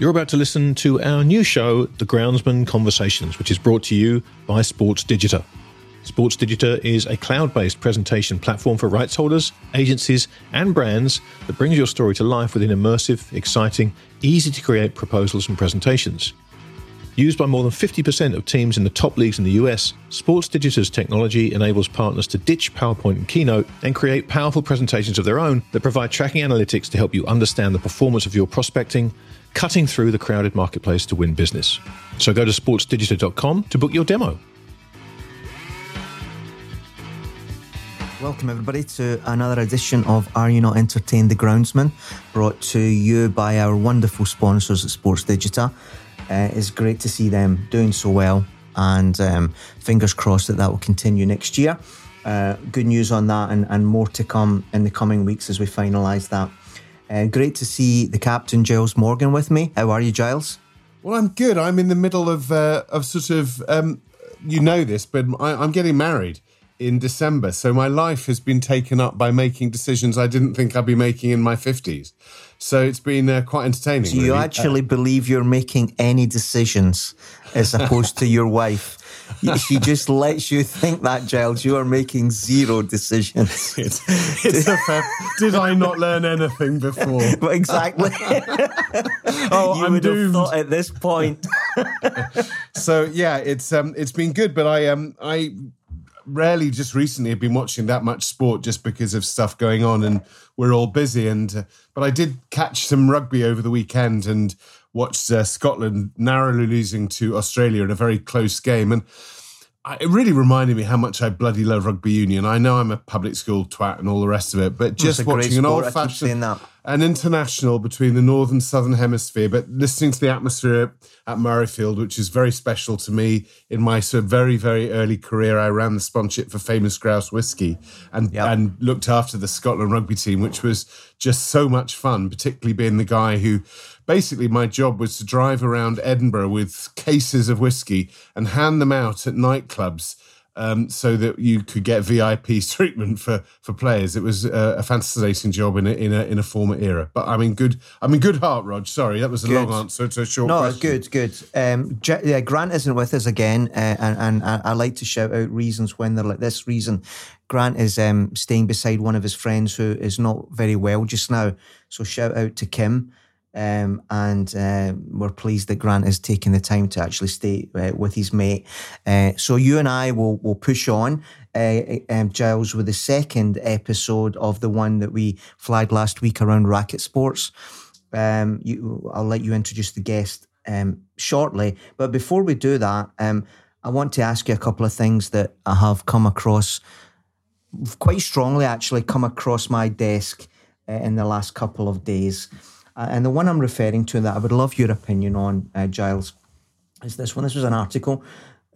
You're about to listen to our new show, The Groundsman Conversations, which is brought to you by Sports Digital. Sports Digital is a cloud-based presentation platform for rights holders, agencies and brands that brings your story to life within immersive, exciting, easy-to-create proposals and presentations. Used by more than 50% of teams in the top leagues in the US, Sports Digital's technology enables partners to ditch PowerPoint and Keynote and create powerful presentations of their own that provide tracking analytics to help you understand the performance of your prospecting, cutting through the crowded marketplace to win business. So go to sportsdigital.com to book your demo. Welcome everybody to another edition of Are You Not Entertained, The Groundsman, brought to you by our wonderful sponsors at Sports Digital. It's great to see them doing so well, and fingers crossed that will continue next year. Good news on that and more to come in the coming weeks as we finalise that. Great to see the captain, Giles Morgan, with me. How are you, Giles? Well, I'm good. I'm in the middle of you know this, but I'm getting married in December. So my life has been taken up by making decisions I didn't think I'd be making in my 50s. So it's been quite entertaining. So you really actually believe you're making any decisions as opposed to your wife. She just lets you think that, Giles. You are making zero decisions. It's a fair... Did I not learn anything before? But exactly. I'm doomed. Have thought at this point. So, yeah, it's been good, but I rarely just recently have been watching that much sport just because of stuff going on and we're all busy. But I did catch some rugby over the weekend and watched Scotland narrowly losing to Australia in a very close game. And it really reminded me how much I bloody love rugby union. I know I'm a public school twat and all the rest of it, but just watching an old-fashioned, an international between the northern and southern hemisphere, but listening to the atmosphere at Murrayfield, which is very special to me. In my sort of very, very early career, I ran the sponsorship for Famous Grouse Whisky and looked after the Scotland rugby team, which was just so much fun, particularly being the guy who... Basically, my job was to drive around Edinburgh with cases of whiskey and hand them out at nightclubs so that you could get VIP treatment for players. It was a fascinating job in a former era. But I'm in good heart, Rog. Sorry, that was a long answer to a short question. No, good. Grant isn't with us again, and I like to shout out reasons when they're like this reason. Grant is staying beside one of his friends who is not very well just now. So shout out to Kim. And we're pleased that Grant has taken the time to actually stay with his mate. So you and I will push on, Giles, with the second episode of the one that we flagged last week around racket sports. I'll let you introduce the guest shortly. But before we do that, I want to ask you a couple of things that I have come across, quite strongly actually, come across my desk in the last couple of days. And the one I'm referring to that I would love your opinion on, Giles, is this one. This was an article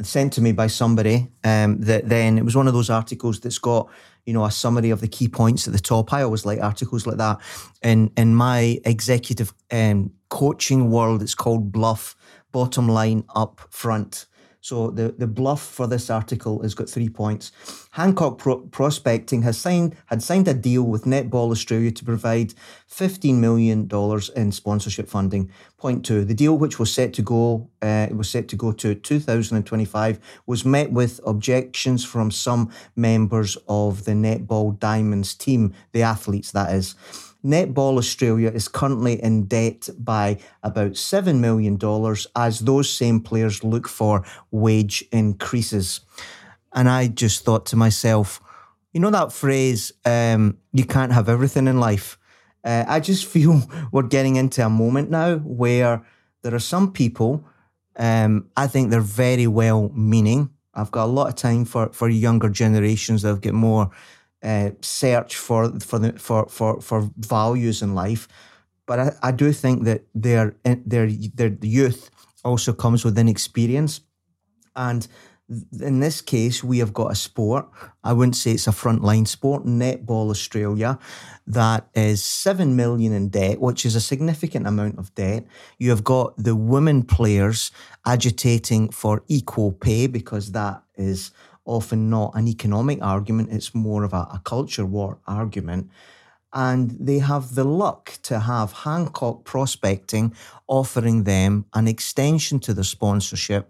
sent to me by somebody that then, it was one of those articles that's got, a summary of the key points at the top. I always like articles like that. In my executive coaching world, it's called bluff, bottom line up front. So the bluff for this article has got 3 points. Hancock Prospecting had signed a deal with Netball Australia to provide $15 million in sponsorship funding. Point two, the deal, which was set to go to 2025, was met with objections from some members of the Netball Diamonds team, the athletes that is. Netball Australia is currently in debt by about $7 million as those same players look for wage increases. And I just thought to myself, that phrase, you can't have everything in life. I just feel we're getting into a moment now where there are some people, I think they're very well meaning. I've got a lot of time for younger generations that have got more search for values in life. But I do think that their youth also comes with inexperience. And in this case, we have got a sport. I wouldn't say it's a frontline sport, Netball Australia, that is 7 million in debt, which is a significant amount of debt. You have got the women players agitating for equal pay, because that is often not an economic argument. It's more of a culture war argument. And they have the luck to have Hancock Prospecting offering them an extension to the sponsorship.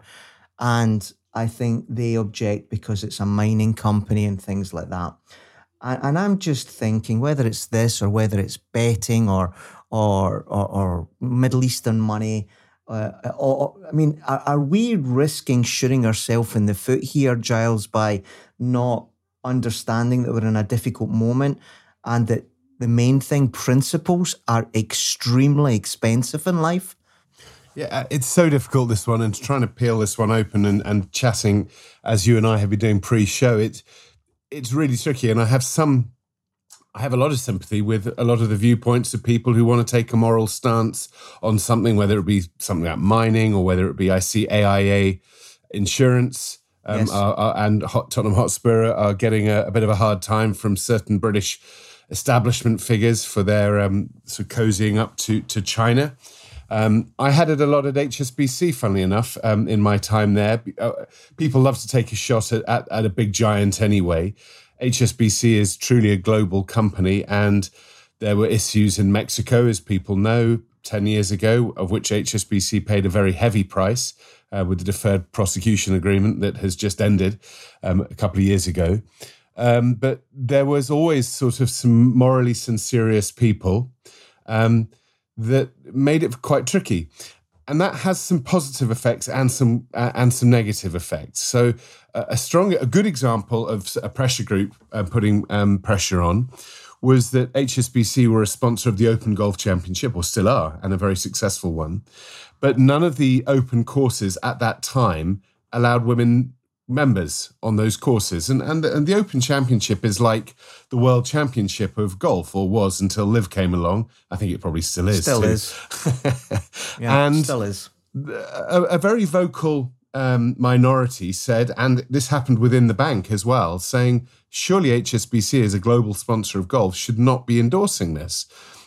And I think they object because it's a mining company and things like that. And I'm just thinking, whether it's this or whether it's betting or Middle Eastern money, are we risking shooting ourselves in the foot here, Giles, by not understanding that we're in a difficult moment, and that the main thing, principles, are extremely expensive in life? Yeah, it's so difficult, this one, and trying to peel this one open and chatting as you and I have been doing pre-show, it's really tricky. And I have a lot of sympathy with a lot of the viewpoints of people who want to take a moral stance on something, whether it be something like mining or whether it be, I see AIA insurance yes. And Tottenham Hotspur are getting a bit of a hard time from certain British establishment figures for their sort of cozying up to China. I had it a lot at HSBC, funnily enough, in my time there. People love to take a shot at a big giant anyway. HSBC is truly a global company, and there were issues in Mexico, as people know, 10 years ago, of which HSBC paid a very heavy price with the deferred prosecution agreement that has just ended a couple of years ago. But there was always sort of some morally censorious people that made it quite tricky, and that has some positive effects and some negative effects. So a good example of a pressure group putting pressure on was that HSBC were a sponsor of the Open Golf Championship, or still are, and a very successful one. But none of the Open courses at that time allowed women members on those courses. And the Open Championship is like the World Championship of golf, or was until LIV came along. I think it probably still is. Still too. Is. Yeah, and still is. A very vocal minority said, and this happened within the bank as well, saying, surely HSBC as a global sponsor of golf should not be endorsing this.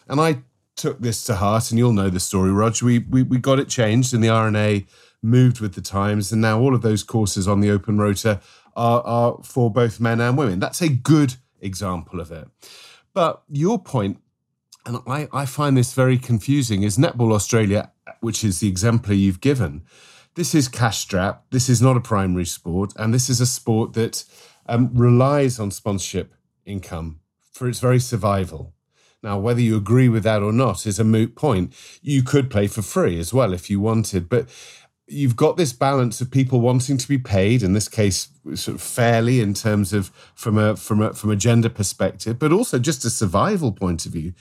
And I took this to heart, and you'll know the story, Rog. We got it changed, in the R&A moved with the times, and now all of those courses on the Open Rota are for both men and women. That's a good example of it. But your point, and I find this very confusing, is Netball Australia, which is the exemplar you've given, this is cash-strapped, this is not a primary sport, and this is a sport that relies on sponsorship income for its very survival. Now, whether you agree with that or not is a moot point. You could play for free as well if you wanted, but you've got this balance of people wanting to be paid, in this case, sort of fairly in terms of from a gender perspective, but also just a survival point of view.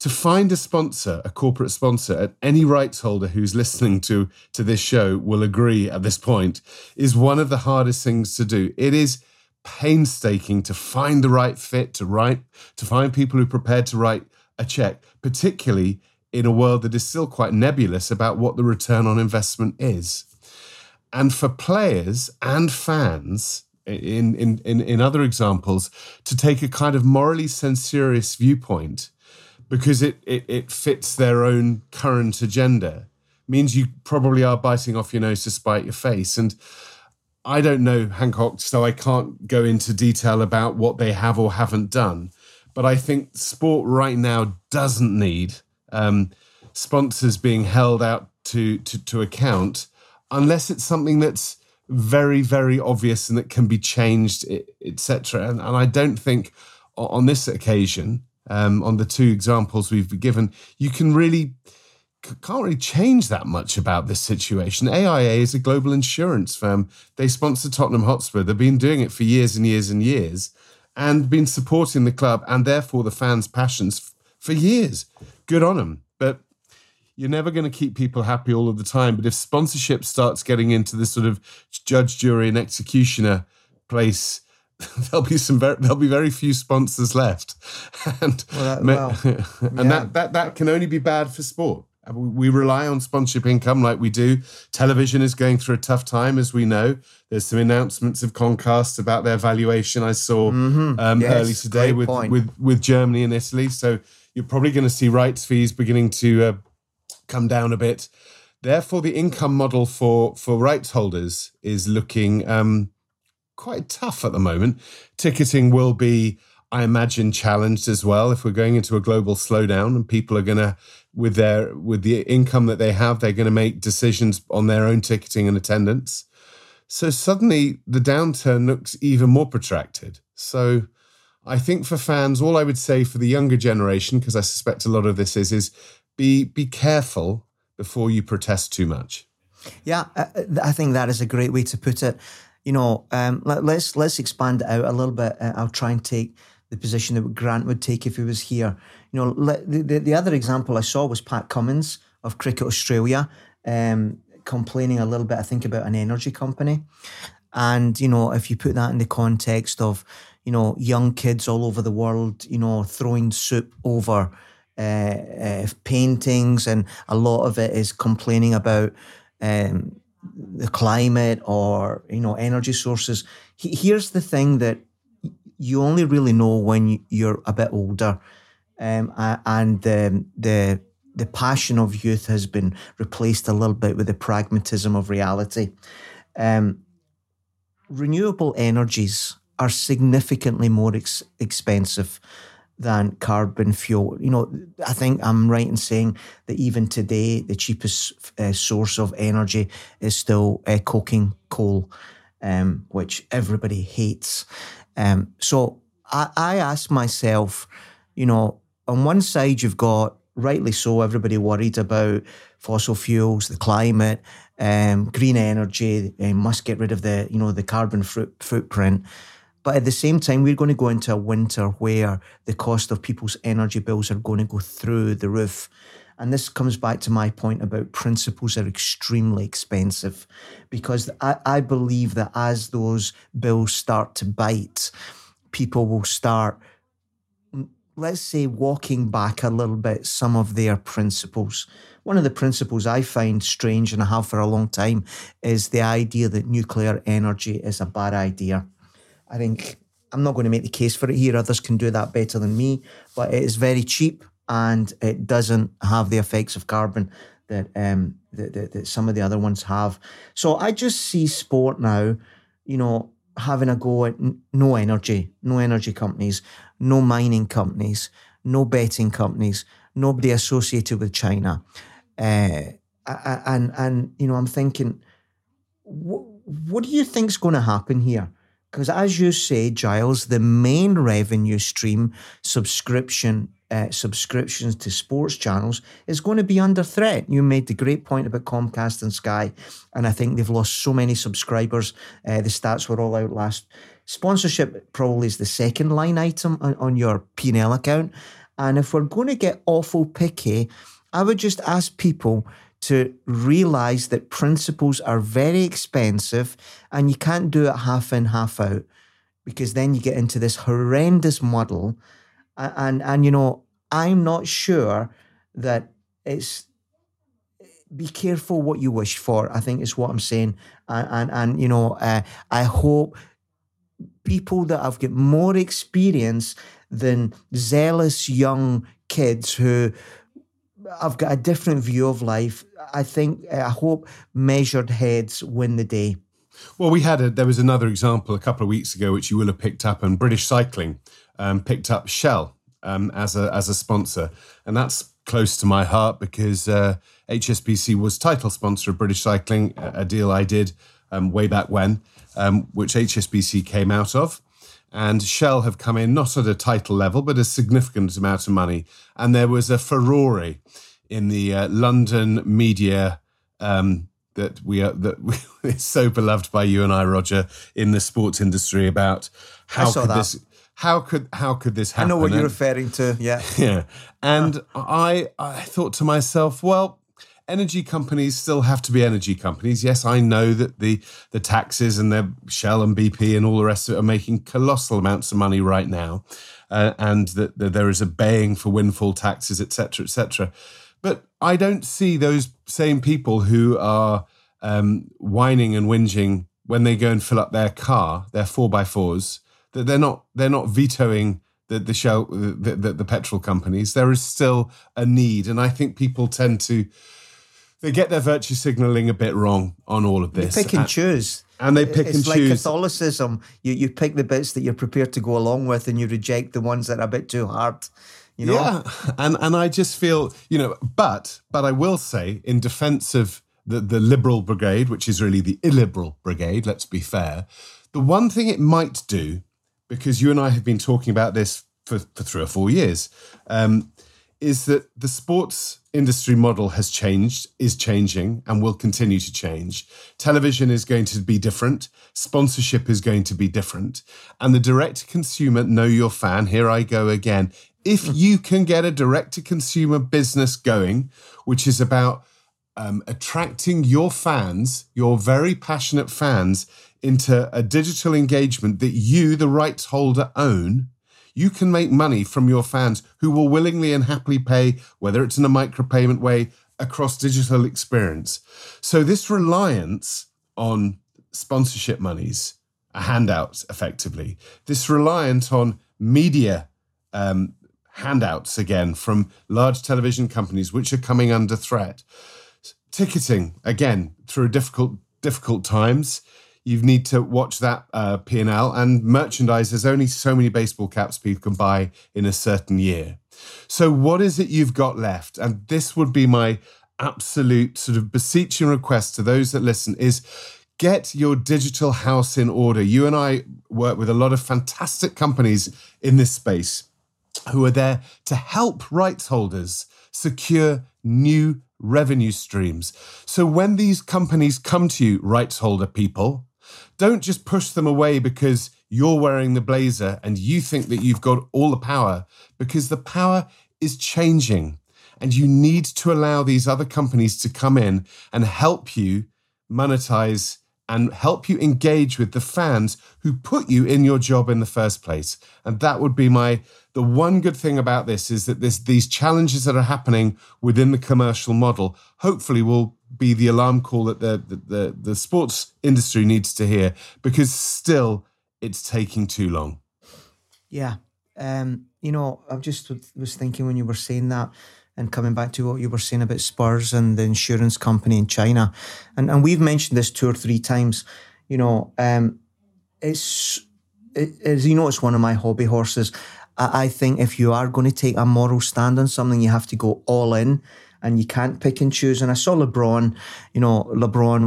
To find a sponsor, a corporate sponsor, and any rights holder who's listening to this show will agree at this point, is one of the hardest things to do. It is painstaking to find the right fit, to find people who are prepared to write a check, particularly in a world that is still quite nebulous about what the return on investment is. And for players and fans, in other examples, to take a kind of morally censorious viewpoint because it fits their own current agenda means you probably are biting off your nose to spite your face. And I don't know Hancock, so I can't go into detail about what they have or haven't done. But I think sport right now doesn't need sponsors being held out to account, unless it's something that's very, very obvious and that can be changed, etc. And I don't think on this occasion, on the two examples we've been given, you can't really change that much about this situation. AIA is a global insurance firm. They sponsor Tottenham Hotspur. They've been doing it for years and years and years, and been supporting the club and therefore the fans' passions for years. Good on them. But you're never going to keep people happy all of the time. But if sponsorship starts getting into this sort of judge, jury, and executioner place, there'll be very few sponsors left, and that can only be bad for sport. We rely on sponsorship income like we do. Television is going through a tough time, as we know. There's some announcements of Comcast about their valuation I saw early today with Germany and Italy. So you're probably going to see rights fees beginning to come down a bit. Therefore, the income model for rights holders is looking quite tough at the moment. Ticketing will be, I imagine, challenged as well if we're going into a global slowdown, and people are going to, with the income that they have, they're going to make decisions on their own ticketing and attendance. So suddenly the downturn looks even more protracted. So I think for fans, all I would say for the younger generation, because I suspect a lot of this is be careful before you protest too much. Yeah, I think that is a great way to put it. You know, let's expand it out a little bit. I'll try and take the position that Grant would take if he was here. You know, the other example I saw was Pat Cummins of Cricket Australia complaining a little bit, I think, about an energy company. And, you know, if you put that in the context of, you know, young kids all over the world, you know, throwing soup over paintings, and a lot of it is complaining about the climate or, you know, energy sources. Here's the thing that you only really know when you're a bit older, and the passion of youth has been replaced a little bit with the pragmatism of reality. Renewable energies are significantly more expensive than carbon fuel. You know, I think I'm right in saying that even today, the cheapest source of energy is still coking coal, which everybody hates. So I ask myself, you know, on one side you've got, rightly so, everybody worried about fossil fuels, the climate, green energy, and must get rid of the, you know, the carbon footprint. But at the same time, we're going to go into a winter where the cost of people's energy bills are going to go through the roof. And this comes back to my point about principles are extremely expensive, because I believe that as those bills start to bite, people will start, let's say, walking back a little bit some of their principles. One of the principles I find strange, and I have for a long time, is the idea that nuclear energy is a bad idea. I think I'm not going to make the case for it here. Others can do that better than me, but it is very cheap, and it doesn't have the effects of carbon that that some of the other ones have. So I just see sport now, you know, having a go at no energy companies, no mining companies, no betting companies, nobody associated with China. And you know, I'm thinking, what do you think is going to happen here? Because as you say, Giles, the main revenue stream, subscriptions to sports channels, is going to be under threat. You made the great point about Comcast and Sky, and I think they've lost so many subscribers. The stats were all out last. Sponsorship probably is the second line item on your P&L account. And if we're going to get awful picky, I would just ask people to realise that principles are very expensive, and you can't do it half in, half out, because then you get into this horrendous muddle. And you know, I'm not sure that it's, be careful what you wish for, I think is what I'm saying. And you know, I hope people that have got more experience than zealous young kids who have got a different view of life, I hope measured heads win the day. Well, there was another example a couple of weeks ago, which you will have picked up, and British Cycling picked up Shell as a sponsor. And that's close to my heart, because HSBC was title sponsor of British Cycling, a deal I did way back when, which HSBC came out of. And Shell have come in, not at a title level, but a significant amount of money. And there was a furore in the London media that is so beloved by you and I, Roger, in the sports industry, about how could this happen? I know what you're referring to. Yeah. And I thought to myself, well, energy companies still have to be energy companies. Yes, I know that the taxes and their Shell and BP and all the rest of it are making colossal amounts of money right now, and that there is a baying for windfall taxes, et cetera, et cetera. But I don't see those same people who are whining and whinging when they go and fill up their car, their 4x4s, that they're not vetoing the petrol companies. There is still a need, and I think people tend to get their virtue signalling a bit wrong on all of this. They pick and choose, and they pick and choose. It's like Catholicism. You pick the bits that you're prepared to go along with, and you reject the ones that are a bit too hard. You know, yeah. And I just feel, you know, but I will say, in defence of the liberal brigade, which is really the illiberal brigade, let's be fair. The one thing it might do, because you and I have been talking about this for 3 or 4 years, is that the sports industry model has changed, is changing, and will continue to change. Television is going to be different. Sponsorship is going to be different. And the direct-to-consumer, know your fan, here I go again. If you can get a direct-to-consumer business going, which is about attracting your fans, your very passionate fans, into a digital engagement that you, the rights holder, own, you can make money from your fans who will willingly and happily pay, whether it's in a micropayment way, across digital experience. So this reliance on sponsorship monies, handouts effectively, this reliance on media handouts again from large television companies, which are coming under threat, ticketing again through difficult times. You need to watch that P&L, and merchandise. There's only so many baseball caps people can buy in a certain year. So what is it you've got left? And this would be my absolute sort of beseeching request to those that listen is get your digital house in order. You and I work with a lot of fantastic companies in this space who are there to help rights holders secure new revenue streams. So when these companies come to you, rights holder people, don't just push them away because you're wearing the blazer and you think that you've got all the power, because the power is changing and you need to allow these other companies to come in and help you monetize and help you engage with the fans who put you in your job in the first place. And that would be the one good thing about this is that these challenges that are happening within the commercial model hopefully will be the alarm call that the sports industry needs to hear, because still it's taking too long. Yeah. You know, I just was thinking when you were saying that, and coming back to what you were saying about Spurs and the insurance company in China. And we've mentioned this 2 or 3 times, you know, it's one of my hobby horses. I think if you are going to take a moral stand on something, you have to go all in and you can't pick and choose. And I saw LeBron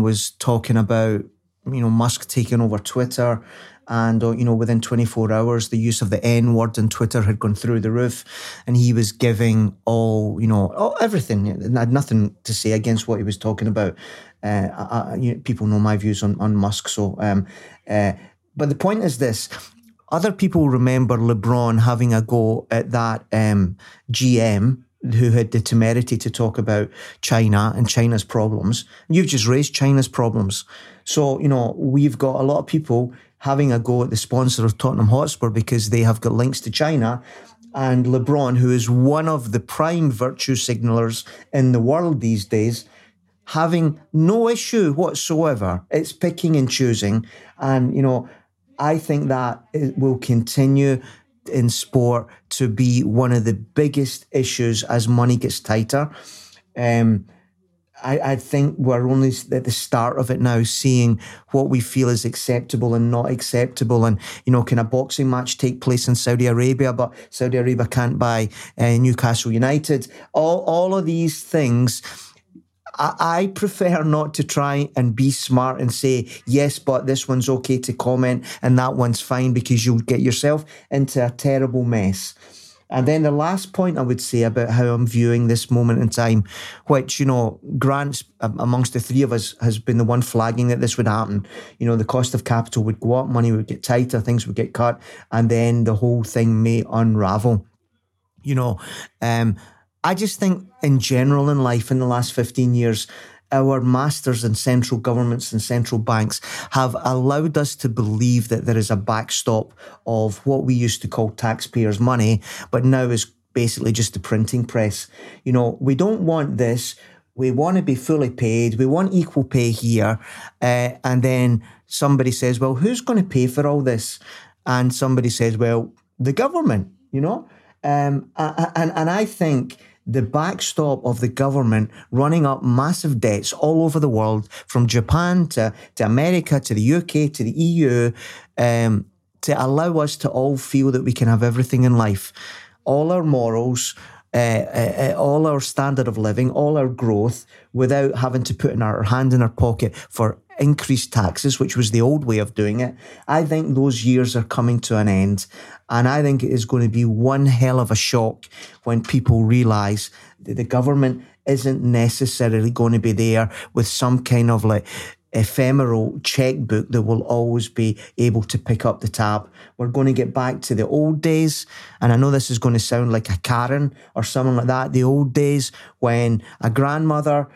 was talking about, you know, Musk taking over Twitter, and, you know, within 24 hours, the use of the N-word on Twitter had gone through the roof, and he was giving everything. I had nothing to say against what he was talking about. People know my views on Musk. So, but the point is this. Other people remember LeBron having a go at that GM who had the temerity to talk about China and China's problems. You've just raised China's problems. So, you know, we've got a lot of people having a go at the sponsor of Tottenham Hotspur because they have got links to China. And LeBron, who is one of the prime virtue signalers in the world these days, having no issue whatsoever. It's picking and choosing. And, you know, I think that it will continue in sport to be one of the biggest issues as money gets tighter. I think we're only at the start of it now, seeing what we feel is acceptable and not acceptable. And, you know, can a boxing match take place in Saudi Arabia, but Saudi Arabia can't buy Newcastle United? All of these things, I prefer not to try and be smart and say, yes, but this one's okay to comment and that one's fine, because you'll get yourself into a terrible mess. And then the last point I would say about how I'm viewing this moment in time, which, you know, Grant, amongst the three of us, has been the one flagging that this would happen. You know, the cost of capital would go up, money would get tighter, things would get cut, and then the whole thing may unravel. You know, I just think in general in life in the last 15 years, our masters in central governments and central banks have allowed us to believe that there is a backstop of what we used to call taxpayers' money, but now is basically just the printing press. You know, we don't want this. We want to be fully paid. We want equal pay here. And then somebody says, well, who's going to pay for all this? And somebody says, well, the government, you know? And I think the backstop of the government running up massive debts all over the world, from Japan to America, to the UK, to the EU, to allow us to all feel that we can have everything in life. All our morals, all our standard of living, all our growth, without having to put in our hand in our pocket for increased taxes, which was the old way of doing it. I think those years are coming to an end. And I think it is going to be one hell of a shock when people realise that the government isn't necessarily going to be there with some kind of like ephemeral checkbook that will always be able to pick up the tab. We're going to get back to the old days. And I know this is going to sound like a Karen or something like that. The old days when a grandmother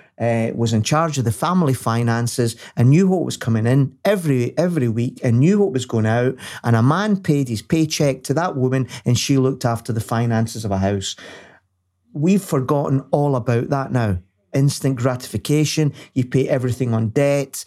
was in charge of the family finances and knew what was coming in every week and knew what was going out. And a man paid his paycheck to that woman and she looked after the finances of a house. We've forgotten all about that now. Instant gratification, you pay everything on debt.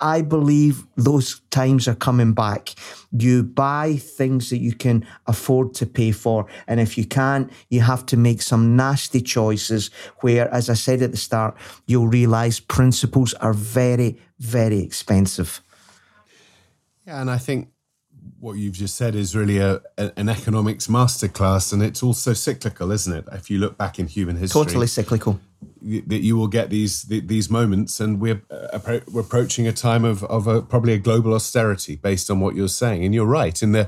I believe those times are coming back. You buy things that you can afford to pay for. And if you can't, you have to make some nasty choices where, as I said at the start, you'll realise principles are very, very expensive. Yeah, and I think what you've just said is really an economics masterclass, and it's also cyclical, isn't it? If you look back in human history, totally cyclical. That you will get these moments, and we're approaching a time of probably a global austerity based on what you're saying. And you're right. In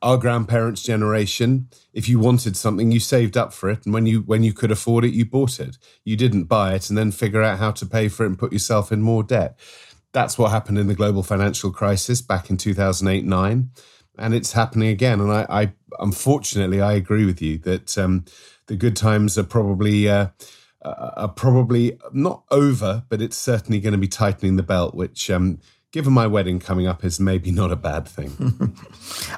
our grandparents' generation, if you wanted something, you saved up for it, and when you could afford it, you bought it. You didn't buy it and then figure out how to pay for it and put yourself in more debt. That's what happened in the global financial crisis back in 2008-9, and it's happening again. And I unfortunately, I agree with you that the good times are probably not over, but it's certainly going to be tightening the belt, which, given my wedding coming up, is maybe not a bad thing.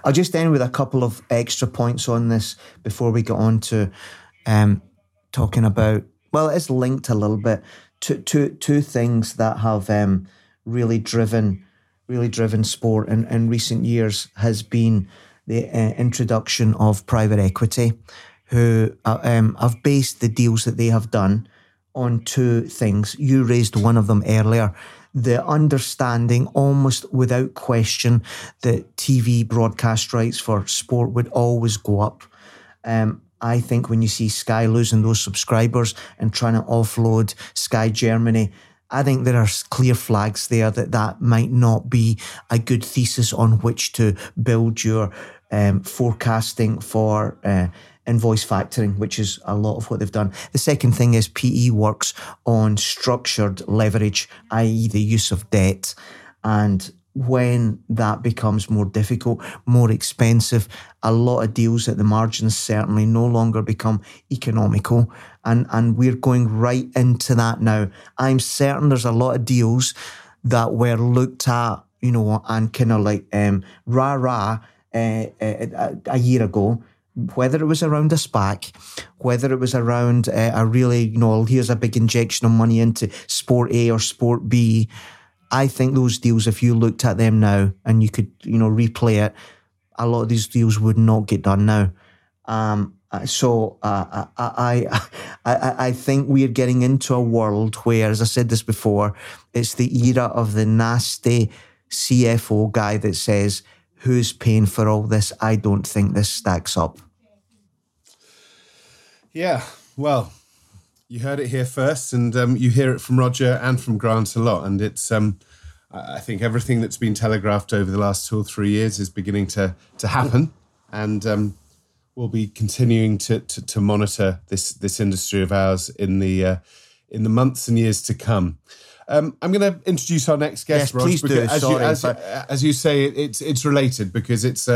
I'll just end with a couple of extra points on this before we get on to talking about, well, it's linked a little bit to two things that have... Really driven sport in recent years has been the introduction of private equity, who have based the deals that they have done on two things. You raised one of them earlier, the understanding almost without question that TV broadcast rights for sport would always go up. I think when you see Sky losing those subscribers and trying to offload Sky Germany, I think there are clear flags there that might not be a good thesis on which to build your forecasting for invoice factoring, which is a lot of what they've done. The second thing is PE works on structured leverage, i.e. the use of debt. And when that becomes more difficult, more expensive, a lot of deals at the margins certainly no longer become economical. And we're going right into that now. I'm certain there's a lot of deals that were looked at, you know, and kind of like a year ago, whether it was around a SPAC, whether it was around a really, you know, here's a big injection of money into Sport A or Sport B. I think those deals, if you looked at them now and you could, you know, replay it, a lot of these deals would not get done now. So I think we are getting into a world where, as I said this before, it's the era of the nasty CFO guy that says, who's paying for all this? I don't think this stacks up. Yeah, well... You heard it here first, and you hear it from Roger and from Grant a lot. And it's, I think everything that's been telegraphed over the last 2 or 3 years is beginning to happen. And we'll be continuing to monitor this industry of ours in the months and years to come. I'm going to introduce our next guest, yes, Roger. Please do. As you say, it's related because it's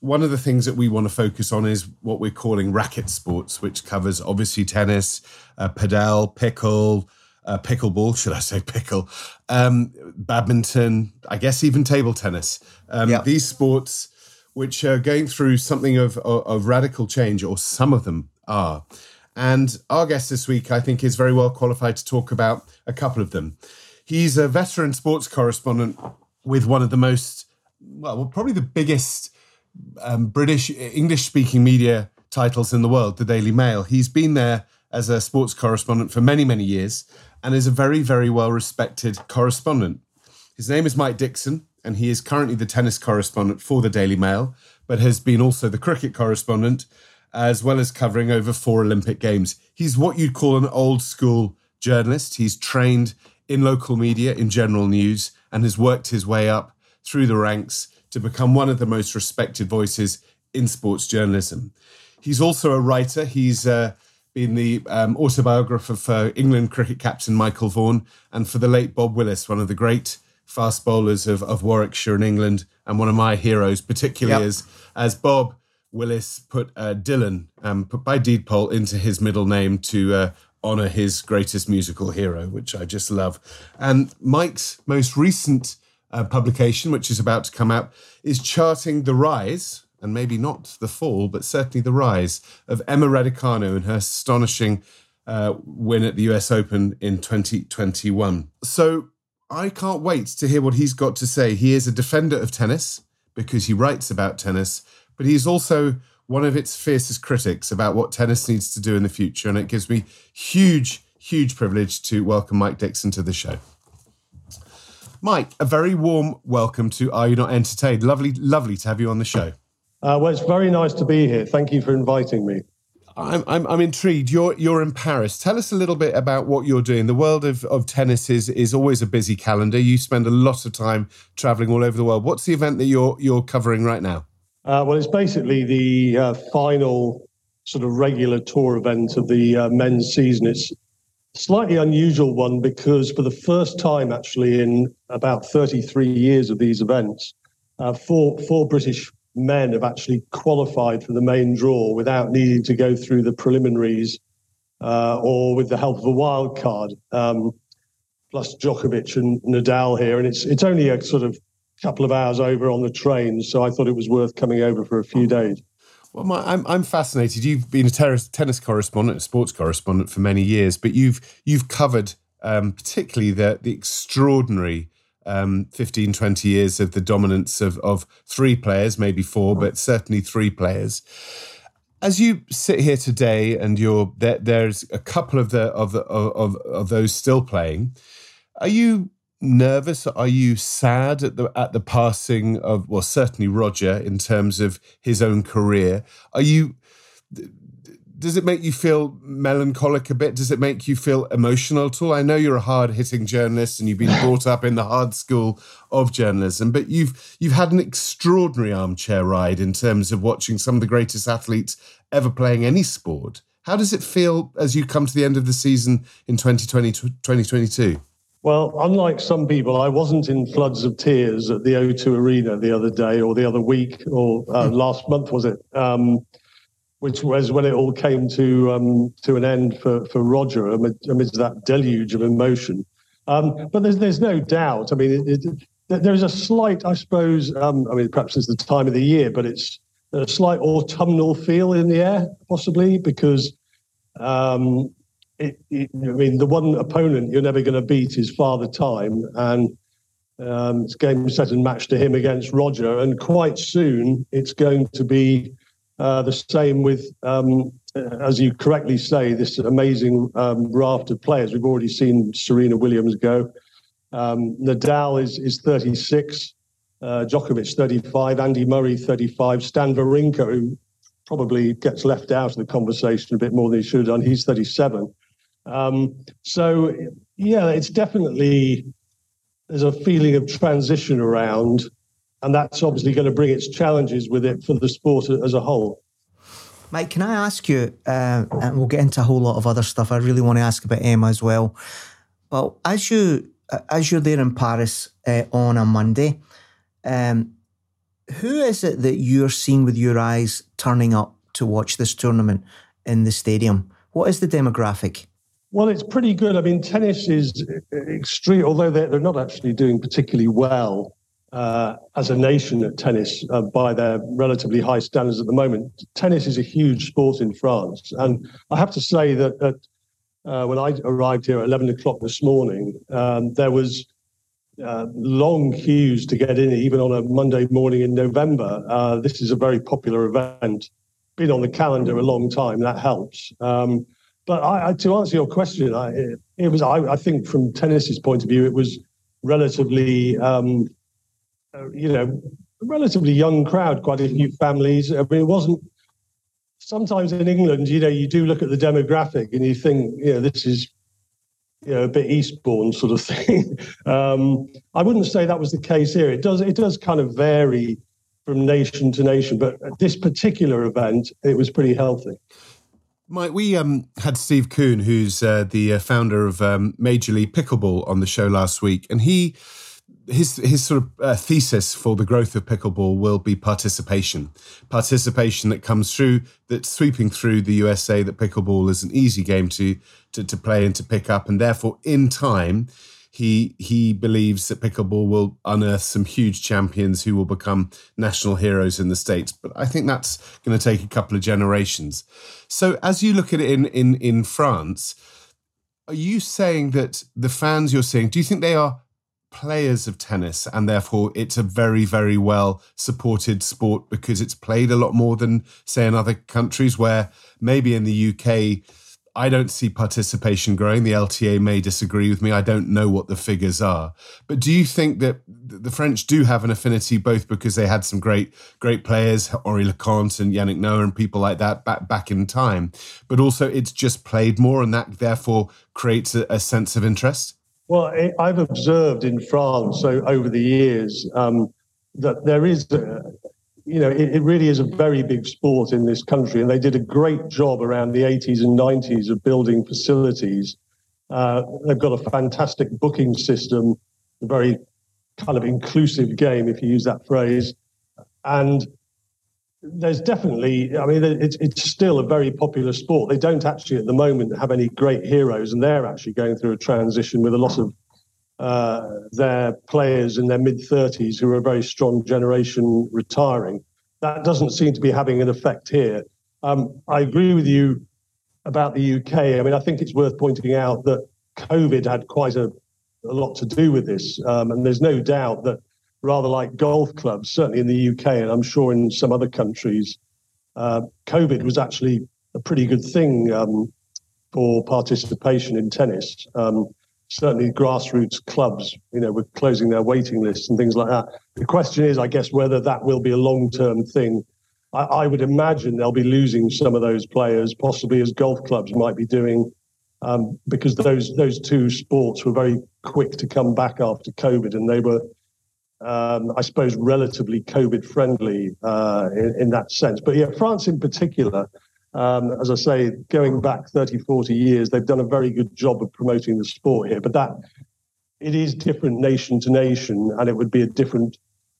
one of the things that we want to focus on is what we're calling racket sports, which covers obviously tennis, padel, pickleball, should I say pickle, badminton, I guess even table tennis. These sports which are going through something of radical change, or some of them are. And our guest this week, I think, is very well qualified to talk about a couple of them. He's a veteran sports correspondent with one of the most, well, probably the biggest British English-speaking media titles in the world, the Daily Mail. He's been there as a sports correspondent for many, many years and is a very, very well-respected correspondent. His name is Mike Dixon, and he is currently the tennis correspondent for the Daily Mail, but has been also the cricket correspondent, as well as covering over 4 Olympic Games. He's what you'd call an old school journalist. He's trained in local media, in general news, and has worked his way up through the ranks to become one of the most respected voices in sports journalism. He's also a writer. He's been the autobiographer for England cricket captain Michael Vaughan, and for the late Bob Willis, one of the great fast bowlers of Warwickshire in England, and one of my heroes, particularly as Bob Willis put Dylan, put by deed poll, into his middle name to honour his greatest musical hero, which I just love. And Mike's most recent publication, which is about to come out, is charting the rise, and maybe not the fall, but certainly the rise of Emma Raducanu and her astonishing win at the US Open in 2021. So I can't wait to hear what he's got to say. He is a defender of tennis because he writes about tennis, but he's also one of its fiercest critics about what tennis needs to do in the future. And it gives me huge, huge privilege to welcome Mike Dixon to the show. Mike, a very warm welcome to Are You Not Entertained? Lovely, lovely to have you on the show. Well, it's very nice to be here. Thank you for inviting me. I'm intrigued. You're in Paris. Tell us a little bit about what you're doing. The world of tennis is always a busy calendar. You spend a lot of time travelling all over the world. What's the event that you're covering right now? Well, it's basically the final sort of regular tour event of the men's season. It's a slightly unusual one because for the first time, actually, in about 33 years of these events, four British men have actually qualified for the main draw without needing to go through the preliminaries or with the help of a wild card, plus Djokovic and Nadal here. And it's only a sort of couple of hours over on the train, so I thought it was worth coming over for a few days. Well, I'm fascinated. You've been a tennis correspondent, a sports correspondent for many years, but you've covered particularly the extraordinary 15, 20 years of the dominance of 3 players, maybe 4, but certainly 3 players. As you sit here today, and there's a couple of those still playing. Are you nervous? Are you sad at the passing of, well, certainly Roger in terms of his own career? Does it make you feel melancholic a bit? Does it make you feel emotional at all? I know you're a hard-hitting journalist and you've been brought up in the hard school of journalism, but you've had an extraordinary armchair ride in terms of watching some of the greatest athletes ever playing any sport. How does it feel as you come to the end of the season in 2022? Well, unlike some people, I wasn't in floods of tears at the O2 Arena the other day, or the other week, or last month, was it? Which was when it all came to an end for Roger amidst that deluge of emotion. But there's no doubt. I mean, there's a slight, I suppose, perhaps it's the time of the year, but it's a slight autumnal feel in the air, possibly, because the one opponent you're never going to beat is Father Time, and it's game, set and match to him against Roger. And quite soon it's going to be the same with, as you correctly say, this amazing raft of players. We've already seen Serena Williams go. Nadal is 36, Djokovic 35, Andy Murray 35, Stan Wawrinka, who probably gets left out of the conversation a bit more than he should have done, he's 37. So, yeah, it's definitely, there's a feeling of transition around. And that's obviously going to bring its challenges with it for the sport as a whole. Mike, can I ask you, and we'll get into a whole lot of other stuff. I really want to ask about Emma as well. Well, as you're there in Paris on a Monday, Who is it that you're seeing with your eyes turning up to watch this tournament in the stadium? What is the demographic? Well, it's pretty good. I mean, tennis is extreme, although they're not actually doing particularly well as a nation at tennis by their relatively high standards at the moment. Tennis is a huge sport in France. And I have to say that when I arrived here at 11 o'clock this morning, there was long queues to get in, even on a Monday morning in November. This is a very popular event. Been on the calendar a long time, that helps. But to answer your question, I think from tennis's point of view, it was relatively young crowd, quite a few families. I mean, it wasn't. Sometimes in England, you do look at the demographic and you think, this is, a bit Eastbourne sort of thing. I wouldn't say that was the case here. It does kind of vary from nation to nation, but at this particular event, it was pretty healthy. Mike, we had Steve Kuhn, who's the founder of Major League Pickleball, on the show last week, and his sort of thesis for the growth of pickleball will be participation that comes through, that's sweeping through the USA. That pickleball is an easy game to play and to pick up, and therefore, in time, he believes that pickleball will unearth some huge champions who will become national heroes in the States. But I think that's going to take a couple of generations. So as you look at it in France, are you saying that the fans you're seeing, do you think they are players of tennis and therefore it's a very, very well supported sport because it's played a lot more than, say, in other countries where maybe in the UK... I don't see participation growing. The LTA may disagree with me. I don't know what the figures are. But do you think that the French do have an affinity, both because they had some great players, Henri Leconte and Yannick Noah and people like that back in time, but also it's just played more and that therefore creates a sense of interest? Well, I've observed in France over the years that there is... it really is a very big sport in this country, and they did a great job around the 80s and 90s of building facilities. They've got a fantastic booking system, a very kind of inclusive game, if you use that phrase. And there's definitely, it's still a very popular sport. They don't actually at the moment have any great heroes, and they're actually going through a transition with a lot of their players in their mid-30s who are a very strong generation retiring. That doesn't seem to be having an effect here. I agree with you about the UK. I mean, I think it's worth pointing out that COVID had quite a lot to do with this. And there's no doubt that rather like golf clubs, certainly in the UK, and I'm sure in some other countries, COVID was actually a pretty good thing for participation in tennis. Certainly grassroots clubs, were closing their waiting lists and things like that. The question is, I guess, whether that will be a long-term thing. I would imagine they'll be losing some of those players, possibly as golf clubs might be doing, because those two sports were very quick to come back after COVID, and they were, I suppose, relatively COVID-friendly in that sense. But yeah, France in particular... as I say, going back 30, 40 years, they've done a very good job of promoting the sport here. But it is different nation to nation, and it would be a different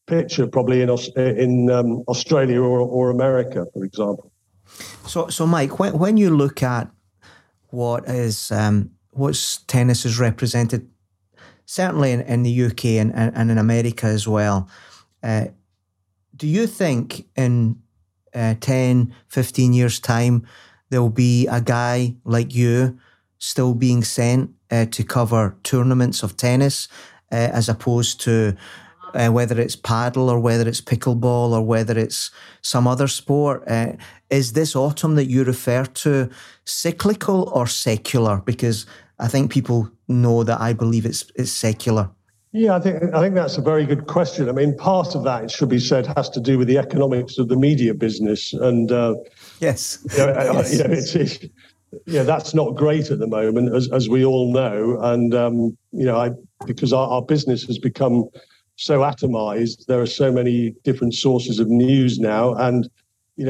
picture probably in Australia or America, for example. So Mike, when you look at what tennis is represented, certainly in the UK and in America as well, do you think in 10, 15 years' time, there'll be a guy like you still being sent to cover tournaments of tennis as opposed to whether it's paddle or whether it's pickleball or whether it's some other sport? Is this autumn that you refer to cyclical or secular? Because I think people know that I believe it's secular. Yeah, I think that's a very good question. I mean, part of that, it should be said, has to do with the economics of the media business, and yes, that's not great at the moment, as we all know. And because our business has become so atomized, there are so many different sources of news now, and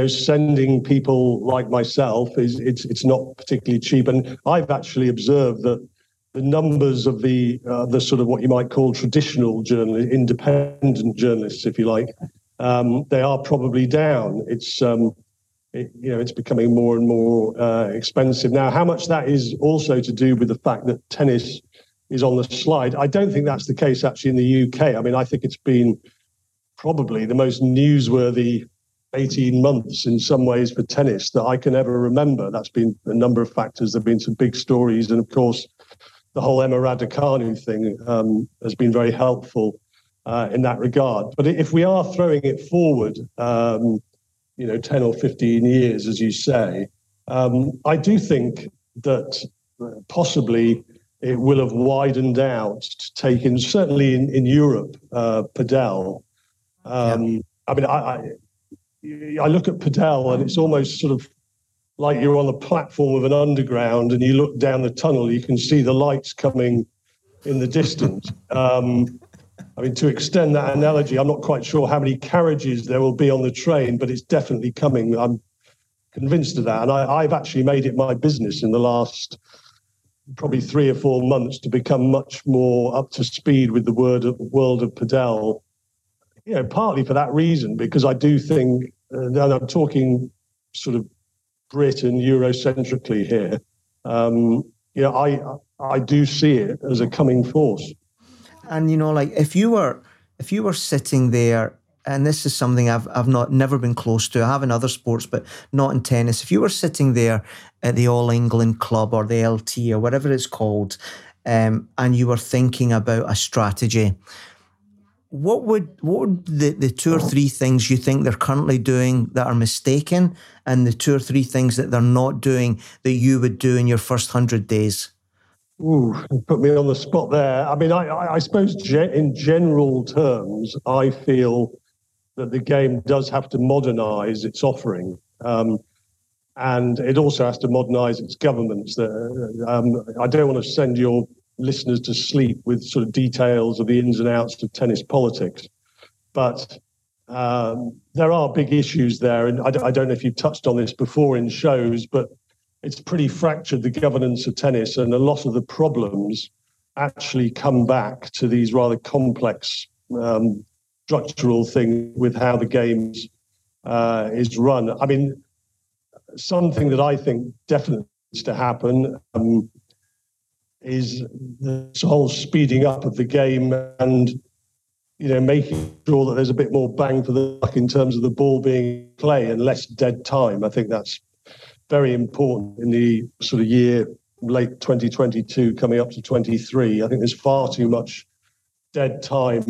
sending people like myself it's not particularly cheap. And I've actually observed that. The numbers of the sort of what you might call traditional journalists, independent journalists, if you like, they are probably down. It's becoming more and more expensive now. How much that is also to do with the fact that tennis is on the slide. I don't think that's the case actually in the UK. I mean, I think it's been probably the most newsworthy 18 months in some ways for tennis that I can ever remember. That's been a number of factors. There have been some big stories. And of course, the whole Emma Raducanu thing has been very helpful in that regard. But if we are throwing it forward, 10 or 15 years, as you say, I do think that possibly it will have widened out to take in, certainly in Europe, Padel. I mean, I look at Padel and it's almost sort of like you're on the platform of an underground and you look down the tunnel, you can see the lights coming in the distance. I mean, to extend that analogy, I'm not quite sure how many carriages there will be on the train, but it's definitely coming. I'm convinced of that. And I've actually made it my business in the last probably 3 or 4 months to become much more up to speed with the world of Padel, partly for that reason, because I do think, and I'm talking sort of Britain Eurocentrically here, I do see it as a coming force. And if you were sitting there, and this is something I've never been close to. I have in other sports, but not in tennis. If you were sitting there at the All England Club or the LTA or whatever it's called, and you were thinking about a strategy, what would the 2 or 3 things you think they're currently doing that are mistaken, and the 2 or 3 things that they're not doing that you would do in your first 100 days? Ooh, put me on the spot there. I mean, I suppose in general terms, I feel that the game does have to modernise its offering. And it also has to modernise its governments. I don't want to send your listeners to sleep with sort of details of the ins and outs of tennis politics. But there are big issues there. And I don't know if you've touched on this before in shows, but it's pretty fractured, the governance of tennis, and a lot of the problems actually come back to these rather complex structural things with how the game is run. I mean, something that I think definitely needs to happen is this whole speeding up of the game and, making sure that there's a bit more bang for the buck in terms of the ball being played and less dead time. I think that's very important in the sort of year late 2022 coming up to 23. I think there's far too much dead time,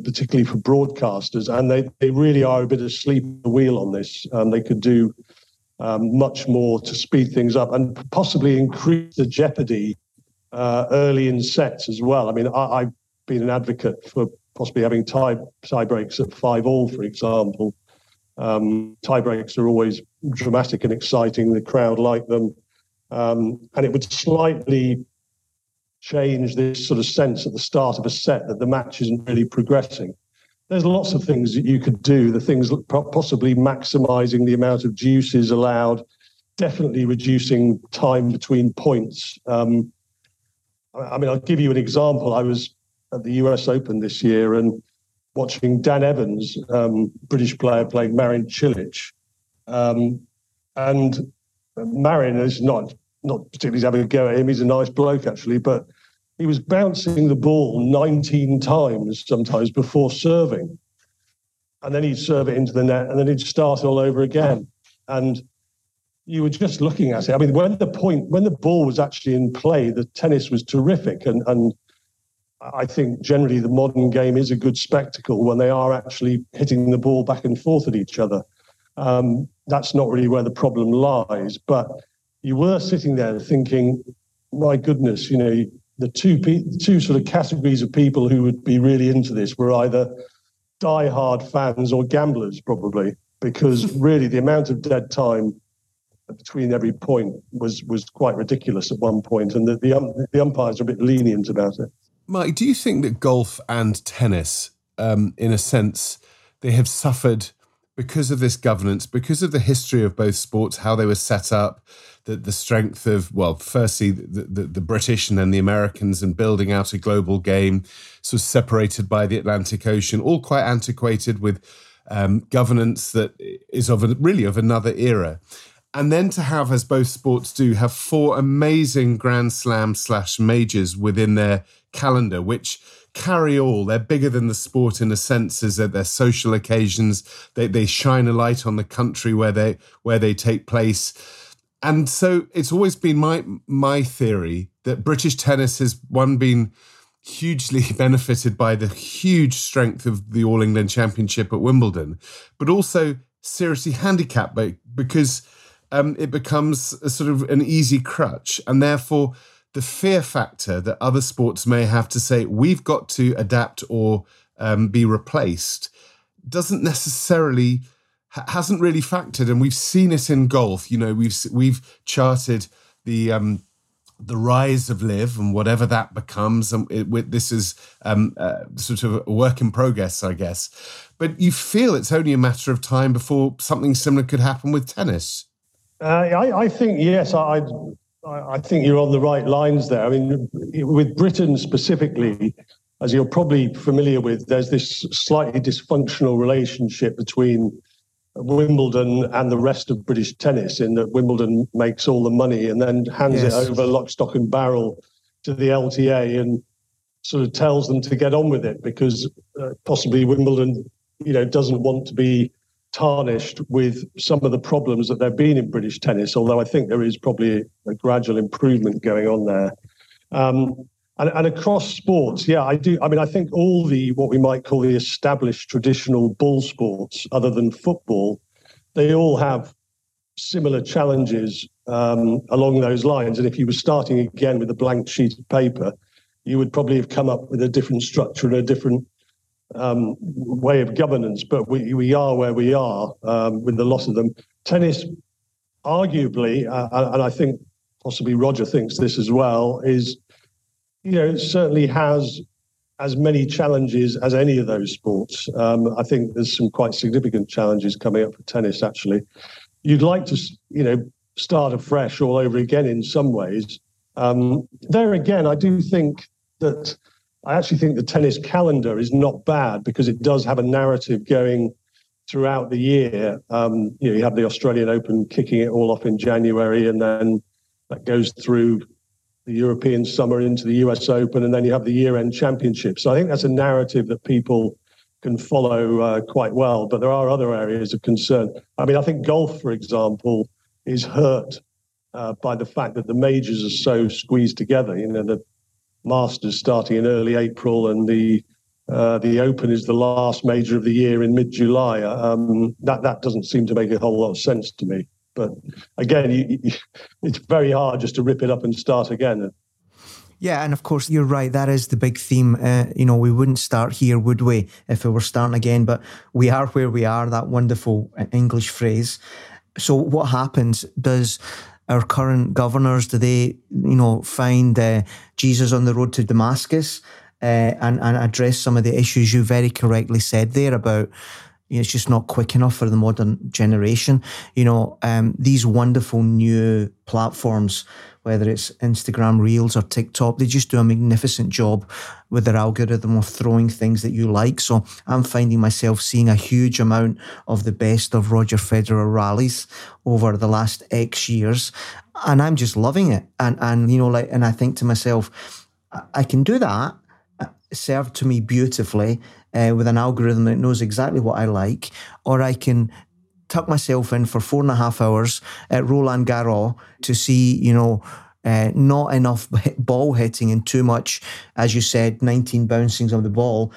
particularly for broadcasters, and they really are a bit asleep at the wheel on this. They could do much more to speed things up and possibly increase the jeopardy early in sets as well. I mean, I've been an advocate for possibly having tie breaks at 5-all, for example. Tie breaks are always dramatic and exciting. The crowd like them. And it would slightly change this sort of sense at the start of a set that the match isn't really progressing. There's lots of things that you could do. The things possibly maximising the amount of juices allowed, definitely reducing time between points. I mean, I'll give you an example. I was at the US Open this year and watching Dan Evans, British player, playing Marin Cilic. And Marin is not particularly having a go at him. He's a nice bloke, actually, but he was bouncing the ball 19 times sometimes before serving. And then he'd serve it into the net and then he'd start all over again. And you were just looking at it. I mean, when the ball was actually in play, the tennis was terrific. And I think generally the modern game is a good spectacle when they are actually hitting the ball back and forth at each other. That's not really where the problem lies. But you were sitting there thinking, my goodness, the two sort of categories of people who would be really into this were either diehard fans or gamblers, probably, because really the amount of dead time between every point was quite ridiculous at one point, and the umpires are a bit lenient about it. Mike, do you think that golf and tennis, in a sense, they have suffered because of this governance, because of the history of both sports, how they were set up, the strength of, well, firstly, the British and then the Americans, and building out a global game, sort of separated by the Atlantic Ocean, all quite antiquated with governance that is really of another era. And then to have, as both sports do, have four amazing Grand Slam/majors within their calendar, which carry all. They're bigger than the sport in a sense, as they're social occasions. They shine a light on the country where they take place. And so it's always been my theory that British tennis has, one, been hugely benefited by the huge strength of the All England Championship at Wimbledon, but also seriously handicapped because it becomes a sort of an easy crutch, and therefore the fear factor that other sports may have to say we've got to adapt or be replaced doesn't necessarily hasn't really factored. And we've seen it in golf. You know, we've charted the rise of LIV and whatever that becomes, and this is sort of a work in progress, I guess. But you feel it's only a matter of time before something similar could happen with tennis. I think yes. I think you're on the right lines there. I mean, with Britain specifically, as you're probably familiar with, there's this slightly dysfunctional relationship between Wimbledon and the rest of British tennis, in that Wimbledon makes all the money and then hands it over lock, stock and barrel to the LTA and sort of tells them to get on with it, because possibly Wimbledon, you know, doesn't want to be tarnished with some of the problems that there have been in British tennis, although I think there is probably a gradual improvement going on there. And across sports, yeah, I do. I mean, I think all the, what we might call the established traditional ball sports, other than football, they all have similar challenges along those lines. And if you were starting again with a blank sheet of paper, you would probably have come up with a different structure and a different way of governance, but we are where we are with the lot of them. Tennis, arguably, and I think possibly Roger thinks this as well, is, you know, it certainly has as many challenges as any of those sports. I think there's some quite significant challenges coming up for tennis, actually. You'd like to, you know, start afresh all over again in some ways. There again, I do think that I actually think the tennis calendar is not bad, because it does have a narrative going throughout the year. You know, you have the Australian Open kicking it all off in January, and then that goes through the European summer into the US Open, and then you have the year-end championship. So I think that's a narrative that people can follow quite well, but there are other areas of concern. I mean, I think golf, for example, is hurt by the fact that the majors are so squeezed together. You know, the Masters starting in early April, and the Open is the last major of the year in mid-July. That doesn't seem to make a whole lot of sense to me. But again, it's very hard just to rip it up and start again. Yeah, and of course, you're right. That is the big theme. You know, we wouldn't start here, would we, if we were starting again? But we are where we are, that wonderful English phrase. So what happens? Does our current governors, do they, you know, find Jesus on the road to Damascus and address some of the issues you very correctly said there about, you know, it's just not quick enough for the modern generation? You know, these wonderful new platforms, whether it's Instagram Reels or TikTok, they just do a magnificent job with their algorithm of throwing things that you like. So I'm finding myself seeing a huge amount of the best of Roger Federer rallies over the last X years, and I'm just loving it. And you know, like, and I think to myself, I can do that, served to me beautifully with an algorithm that knows exactly what I like, or I can tuck myself in for 4.5 hours at Roland Garros to see, you know, not enough ball hitting and too much, as you said, 19 bouncings of the ball.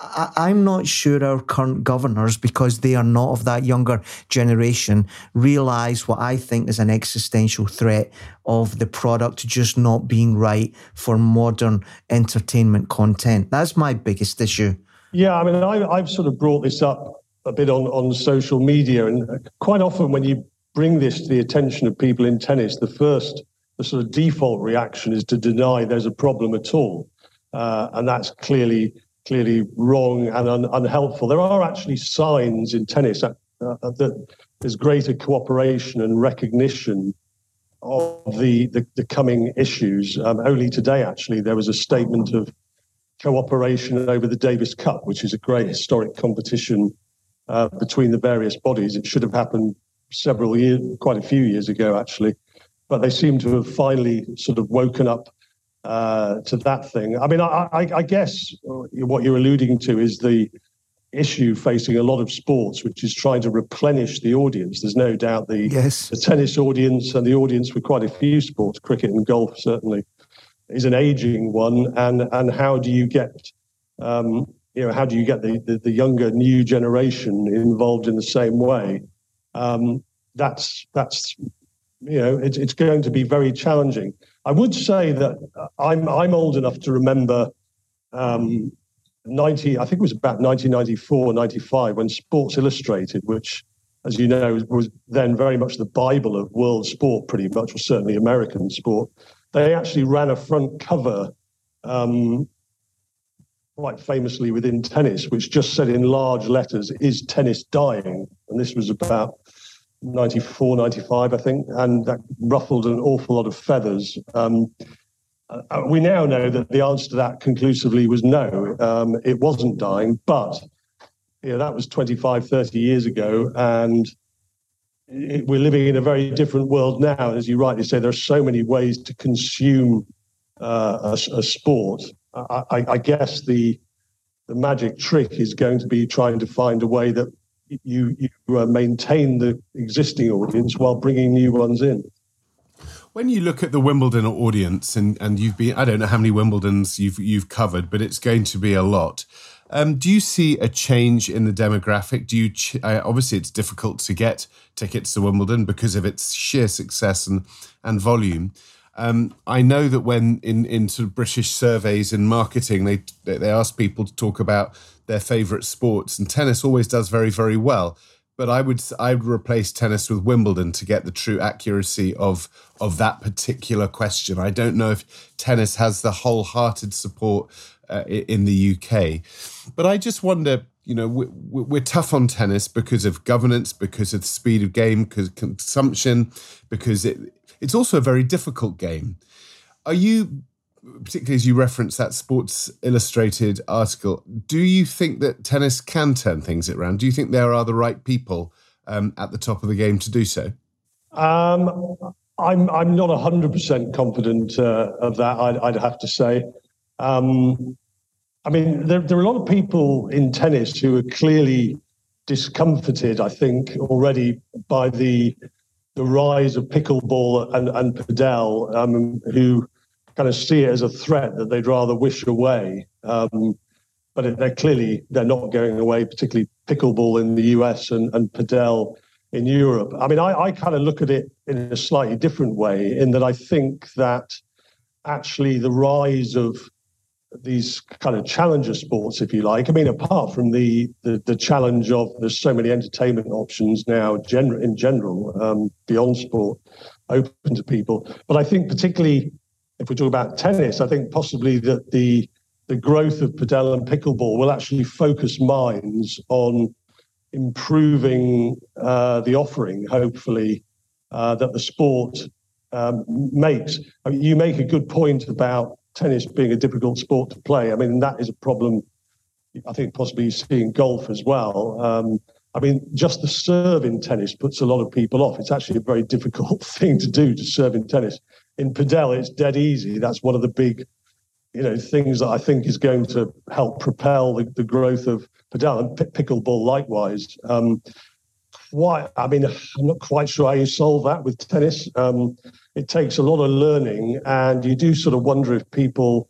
I'm not sure our current governors, because they are not of that younger generation, realise what I think is an existential threat of the product just not being right for modern entertainment content. That's my biggest issue. Yeah, I mean, I've sort of brought this up a bit on social media, and quite often when you bring this to the attention of people in tennis, the sort of default reaction is to deny there's a problem at all. And that's clearly wrong and unhelpful. There are actually signs in tennis that there's greater cooperation and recognition of the coming issues. Only today, actually, there was a statement of cooperation over the Davis Cup, which is a great historic competition between the various bodies. It should have happened several years, quite a few years ago, actually. But they seem to have finally sort of woken up to that thing. I mean, I guess what you're alluding to is the issue facing a lot of sports, which is trying to replenish the audience. There's no doubt the tennis audience and the audience for quite a few sports, cricket and golf certainly, is an aging one. And how do you get, the younger new generation involved in the same way? It's going to be very challenging. I would say that I'm old enough to remember 1994, 95, when Sports Illustrated, which, as you know, was then very much the Bible of world sport, pretty much, or certainly American sport, they actually ran a front cover quite famously within tennis, which just said in large letters, "Is tennis dying?" And this was about 94, 95, I think, and that ruffled an awful lot of feathers. We now know that the answer to that conclusively was no, it wasn't dying, but that was 25, 30 years ago, and we're living in a very different world now. As you rightly say, there are so many ways to consume a sport. I guess the magic trick is going to be trying to find a way that you maintain the existing audience while bringing new ones in. When you look at the Wimbledon audience, and you've been, I don't know how many Wimbledons you've covered, but it's going to be a lot. Do you see a change in the demographic? Do you obviously it's difficult to get tickets to Wimbledon because of its sheer success and volume. I know that when in sort of British surveys in marketing, they ask people to talk about their favourite sports, and tennis always does very, very well. But I would replace tennis with Wimbledon to get the true accuracy of that particular question. I don't know if tennis has the wholehearted support in the UK. But I just wonder, we're tough on tennis because of governance, because of the speed of game, because of consumption, because it's also a very difficult game. Are you, particularly as you reference that Sports Illustrated article, do you think that tennis can turn things around? Do you think there are the right people at the top of the game to do so? I'm not 100% confident of that, I'd have to say. I mean, there are a lot of people in tennis who are clearly discomforted, I think, already by the rise of pickleball and padel, who kind of see it as a threat that they'd rather wish away. But they're not going away, particularly pickleball in the US and padel in Europe. I mean, I kind of look at it in a slightly different way, in that I think that actually the rise of these kind of challenger sports, if you like, I mean, apart from the challenge of there's so many entertainment options now in general, beyond sport, open to people. But I think particularly, if we talk about tennis, I think possibly that the growth of padel and pickleball will actually focus minds on improving the offering, hopefully, that the sport makes. I mean, you make a good point about tennis being a difficult sport to play. I mean, that is a problem, I think, possibly you see in golf as well. I mean, just the serve in tennis puts a lot of people off. It's actually a very difficult thing to do, to serve in tennis. In padel, it's dead easy. That's one of the big, things that I think is going to help propel the growth of padel, and pickleball likewise. I'm not quite sure how you solve that with tennis. It takes a lot of learning, and you do sort of wonder if people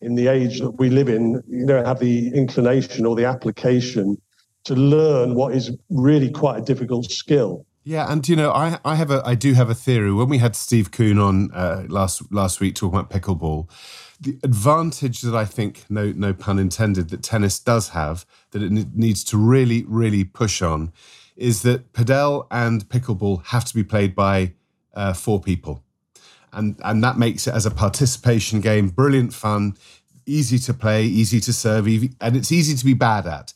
in the age that we live in, have the inclination or the application to learn what is really quite a difficult skill. Yeah, and I do have a theory. When we had Steve Kuhn on last week talking about pickleball, the advantage that I think, no pun intended, that tennis does have, that it needs to really, really push on, is that padel and pickleball have to be played by four people. And that makes it, as a participation game, brilliant fun, easy to play, easy to serve, and it's easy to be bad at.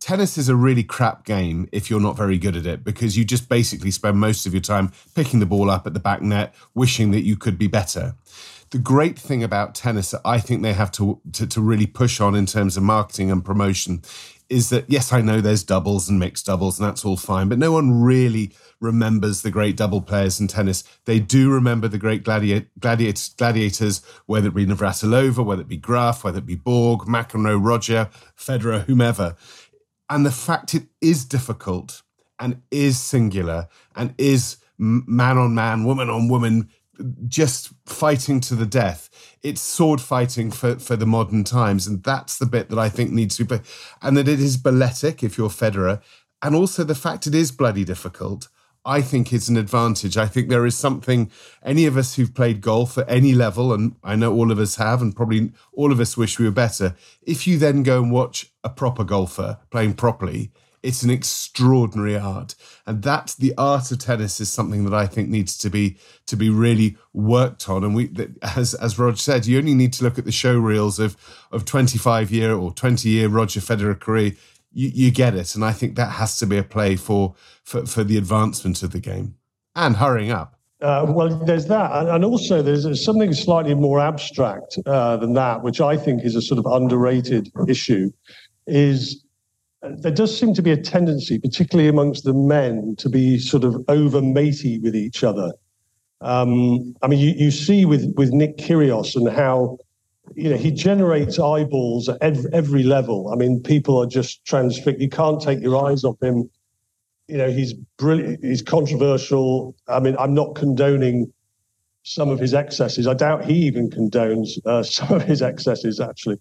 Tennis is a really crap game if you're not very good at it, because you just basically spend most of your time picking the ball up at the back net, wishing that you could be better. The great thing about tennis that I think they have to really push on in terms of marketing and promotion is that, yes, I know there's doubles and mixed doubles, and that's all fine, but no one really remembers the great double players in tennis. They do remember the great gladiators, whether it be Navratilova, whether it be Graf, whether it be Borg, McEnroe, Roger, Federer, whomever. And the fact it is difficult and is singular and is man on man, woman on woman, just fighting to the death. It's sword fighting for the modern times. And that's the bit that I think needs to be, and that it is balletic if you're Federer. And also the fact it is bloody difficult, I think it's an advantage. I think there is something, any of us who've played golf at any level, and I know all of us have, and probably all of us wish we were better. If you then go and watch a proper golfer playing properly, it's an extraordinary art. And that's the art of tennis, is something that I think needs to be really worked on. And we, as Roger said, you only need to look at the show reels of 25-year or 20-year Roger Federer career. You get it. And I think that has to be a play for the advancement of the game and hurrying up. Well, there's that. And also there's something slightly more abstract than that, which I think is a sort of underrated issue, is there does seem to be a tendency, particularly amongst the men, to be sort of over-matey with each other. I mean, you see with Nick Kyrgios and how, you know, he generates eyeballs at every level. I mean, people are just transfixed. You can't take your eyes off him. You know, he's brilliant. He's controversial. I mean, I'm not condoning some of his excesses. I doubt he even condones some of his excesses, actually.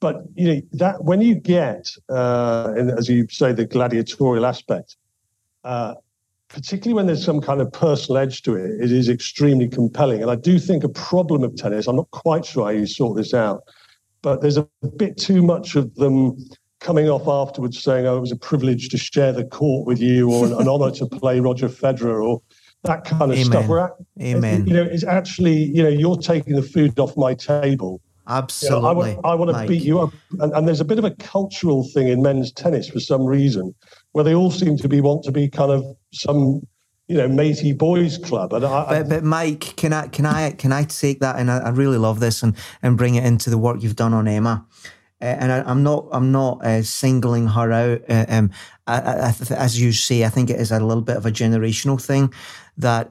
But, you know, that when you get, and as you say, the gladiatorial aspect, particularly when there's some kind of personal edge to it, it is extremely compelling. And I do think a problem of tennis, I'm not quite sure how you sort this out, but there's a bit too much of them coming off afterwards saying, oh, it was a privilege to share the court with you, or an honor to play Roger Federer, or that kind of stuff. Amen. You know, it's actually, you know, you're taking the food off my table. Absolutely. You know, I want to beat you up. And there's a bit of a cultural thing in men's tennis for some reason, where they all seem to want to be kind of some, you know, matey boys club. And but Mike, can I take that? And I really love this and bring it into the work you've done on Emma. And I'm not singling her out. As you say, I think it is a little bit of a generational thing that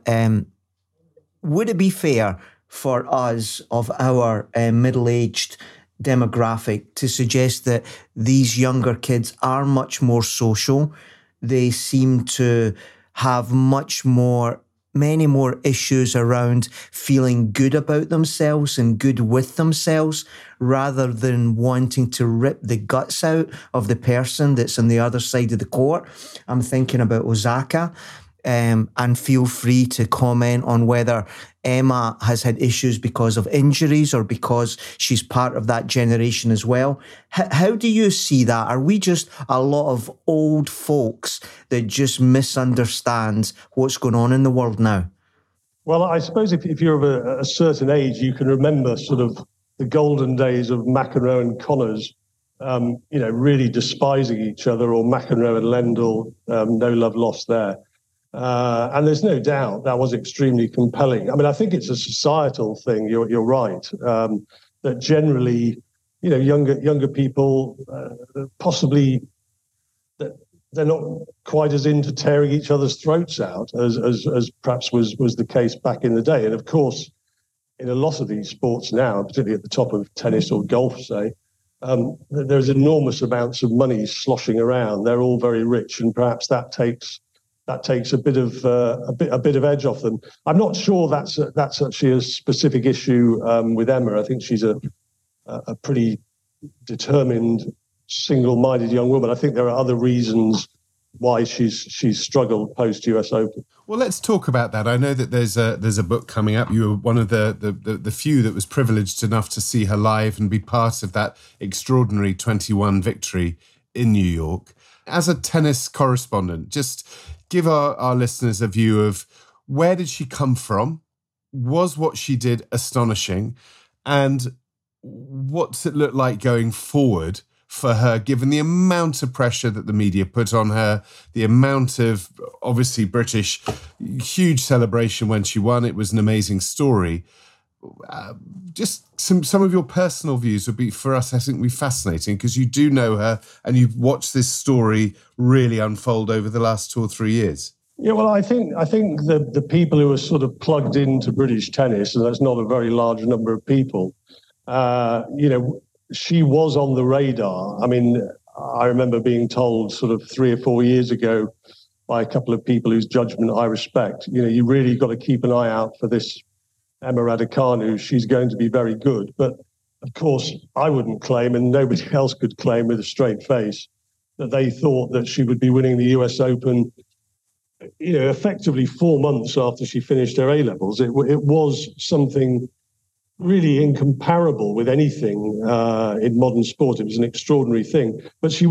would it be fair for us of our middle-aged demographic to suggest that these younger kids are much more social? They seem to have many more issues around feeling good about themselves and good with themselves, rather than wanting to rip the guts out of the person that's on the other side of the court. I'm thinking about Osaka. And feel free to comment on whether Emma has had issues because of injuries or because she's part of that generation as well. How do you see that? Are we just a lot of old folks that just misunderstand what's going on in the world now? Well, I suppose if you're of a certain age, you can remember sort of the golden days of McEnroe and Connors, you know, really despising each other, or McEnroe and Lendl, no love lost there. And there's no doubt that was extremely compelling. I mean, I think it's a societal thing. You're right, that generally, you know, younger people possibly they're not quite as into tearing each other's throats out as perhaps was the case back in the day. And of course, in a lot of these sports now, particularly at the top of tennis or golf, say, there's enormous amounts of money sloshing around. They're all very rich, and perhaps that takes a bit of edge off them. I'm not sure that's actually a specific issue with Emma. I think she's a pretty determined, single-minded young woman. I think there are other reasons why she's struggled post US Open. Well, let's talk about that. I know that there's a book coming up. You were one of the few that was privileged enough to see her live and be part of that extraordinary 21 victory in New York. As a tennis correspondent, just give our listeners a view of where did she come from? Was what she did astonishing? And what's it look like going forward for her, given the amount of pressure that the media put on her, the amount of, obviously, British huge celebration when she won? It was an amazing story. just some of your personal views would be, for us, I think, be fascinating, because you do know her and you've watched this story really unfold over the last 2 or 3 years. Yeah, well, I think the people who are sort of plugged into British tennis, and that's not a very large number of people, she was on the radar. I mean, I remember being told sort of 3 or 4 years ago by a couple of people whose judgment I respect, you really got to keep an eye out for this Emma Raducanu. She's going to be very good. But, of course, I wouldn't claim, and nobody else could claim with a straight face, that they thought that she would be winning the US Open, effectively 4 months after she finished her A-levels. It was something really incomparable with anything in modern sport. It was an extraordinary thing. But it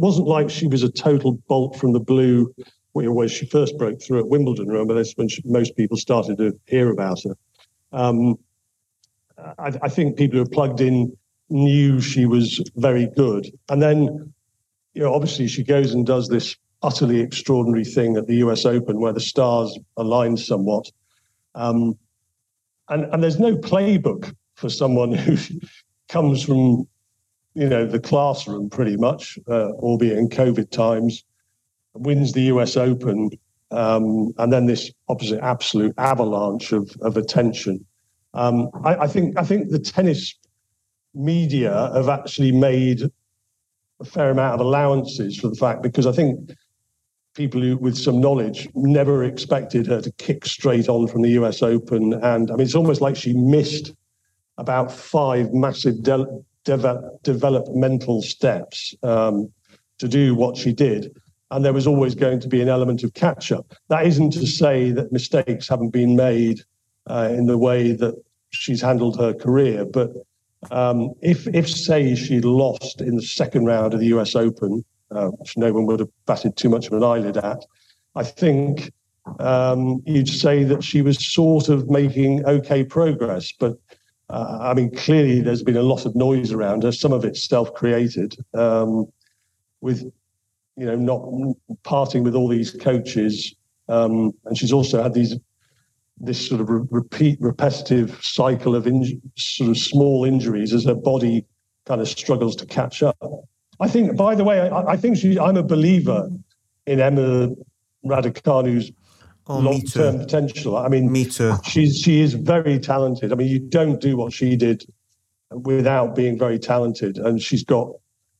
wasn't like she was a total bolt from the blue when she first broke through at Wimbledon. Remember, that's when most people started to hear about her. I think people who were plugged in knew she was very good. And then, obviously she goes and does this utterly extraordinary thing at the US Open where the stars aligned somewhat. And there's no playbook for someone who comes from, the classroom pretty much, albeit in COVID times, wins the US Open, and then this opposite absolute avalanche of attention. I think the tennis media have actually made a fair amount of allowances for the fact, because I think people who, with some knowledge, never expected her to kick straight on from the US Open. And I mean, it's almost like she missed about 5 massive developmental steps to do what she did. And there was always going to be an element of catch-up. That isn't to say that mistakes haven't been made in the way that she's handled her career. But if say, she lost in the second round of the US Open, which no one would have batted too much of an eyelid at, I think you'd say that she was sort of making okay progress. But, clearly there's been a lot of noise around her. Some of it's self-created, with not parting with all these coaches. And she's also had this sort of repetitive cycle of sort of small injuries as her body kind of struggles to catch up. I think, by the way, I'm a believer in Emma Raducanu's long-term potential. I mean, me too. She is very talented. I mean, you don't do what she did without being very talented. And she's got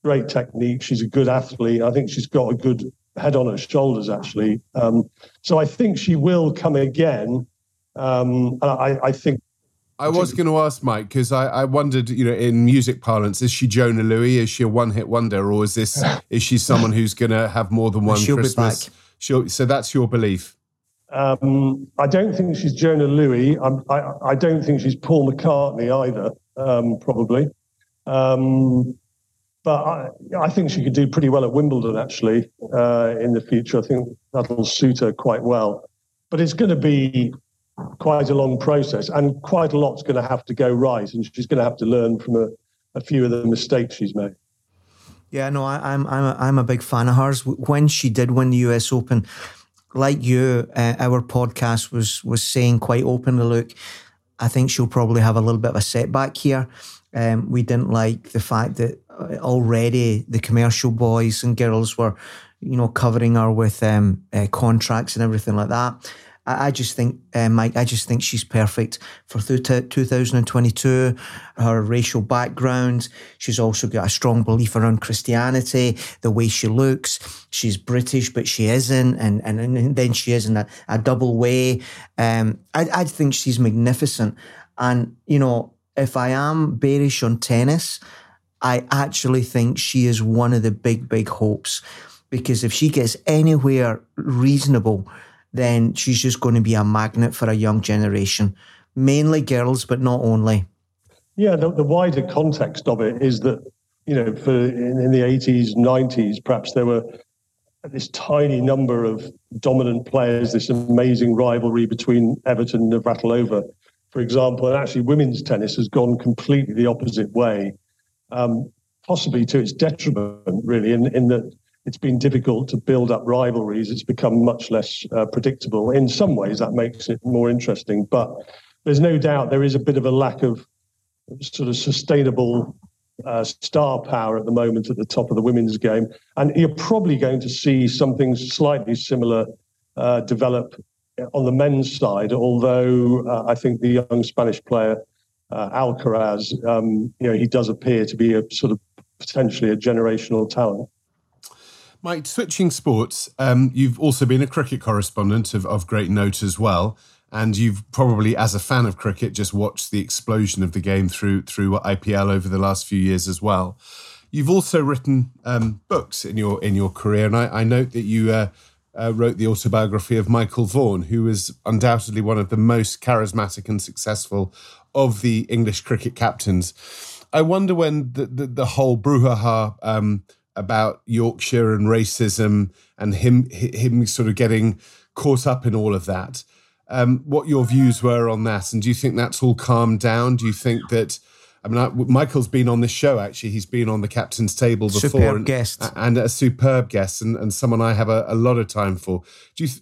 great technique. She's a good athlete. I think she's got a good head on her shoulders, actually. So I think she will come again. I think. I was going to ask, Mike, because I wondered, in music parlance, is she Jonah Louie? Is she a one-hit wonder, or is she someone who's going to have more than one Christmas? So that's your belief. I don't think she's Jonah Louie. I don't think she's Paul McCartney either, probably. But I think she could do pretty well at Wimbledon, actually, in the future. I think that'll suit her quite well. But it's going to be quite a long process, and quite a lot's going to have to go right, and she's going to have to learn from a few of the mistakes she's made. Yeah, no, I'm a big fan of hers. When she did win the US Open, like you, our podcast was saying quite openly, look, I think she'll probably have a little bit of a setback here. We didn't like the fact that already the commercial boys and girls were, covering her with contracts and everything like that. I just think, Mike, she's perfect for 2022, her racial background. She's also got a strong belief around Christianity, the way she looks. She's British, but she isn't. And then she is in a double way. I think she's magnificent. And, if I am bearish on tennis, I actually think she is one of the big, big hopes. Because if she gets anywhere reasonable, then she's just going to be a magnet for a young generation, mainly girls, but not only. Yeah, the wider context of it is that, in the 80s, 90s, perhaps there were this tiny number of dominant players, this amazing rivalry between Everton and Navratilova, for example. And actually women's tennis has gone completely the opposite way, possibly to its detriment, really, in that it's been difficult to build up rivalries. It's become much less predictable. In some ways, that makes it more interesting. But there's no doubt there is a bit of a lack of sort of sustainable star power at the moment at the top of the women's game. And you're probably going to see something slightly similar develop on the men's side, although I think the young Spanish player, Alcaraz, he does appear to be a sort of potentially a generational talent. Mike, switching sports, you've also been a cricket correspondent of great note as well. And you've probably, as a fan of cricket, just watched the explosion of the game through IPL over the last few years as well. You've also written books in your career, and I note that you wrote the autobiography of Michael Vaughan, who is undoubtedly one of the most charismatic and successful of the English cricket captains. I wonder when the whole brouhaha about Yorkshire and racism and him sort of getting caught up in all of that, what your views were on that, and do you think that's all calmed down? Do you think that, Michael's been on this show, actually. He's been on the Captain's Table before. And a superb guest, and someone I have a lot of time for.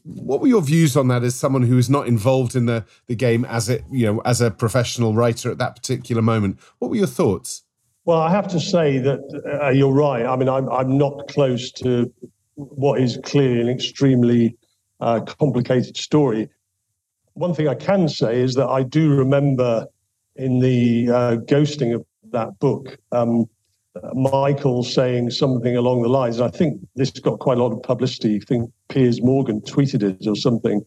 What were your views on that as someone who is not involved in the game as a professional writer at that particular moment? What were your thoughts? Well, I have to say that you're right. I mean, I'm not close to what is clearly an extremely complicated story. One thing I can say is that I do remember in the ghosting of that book, Michael saying something along the lines, and I think this got quite a lot of publicity. I think Piers Morgan tweeted it or something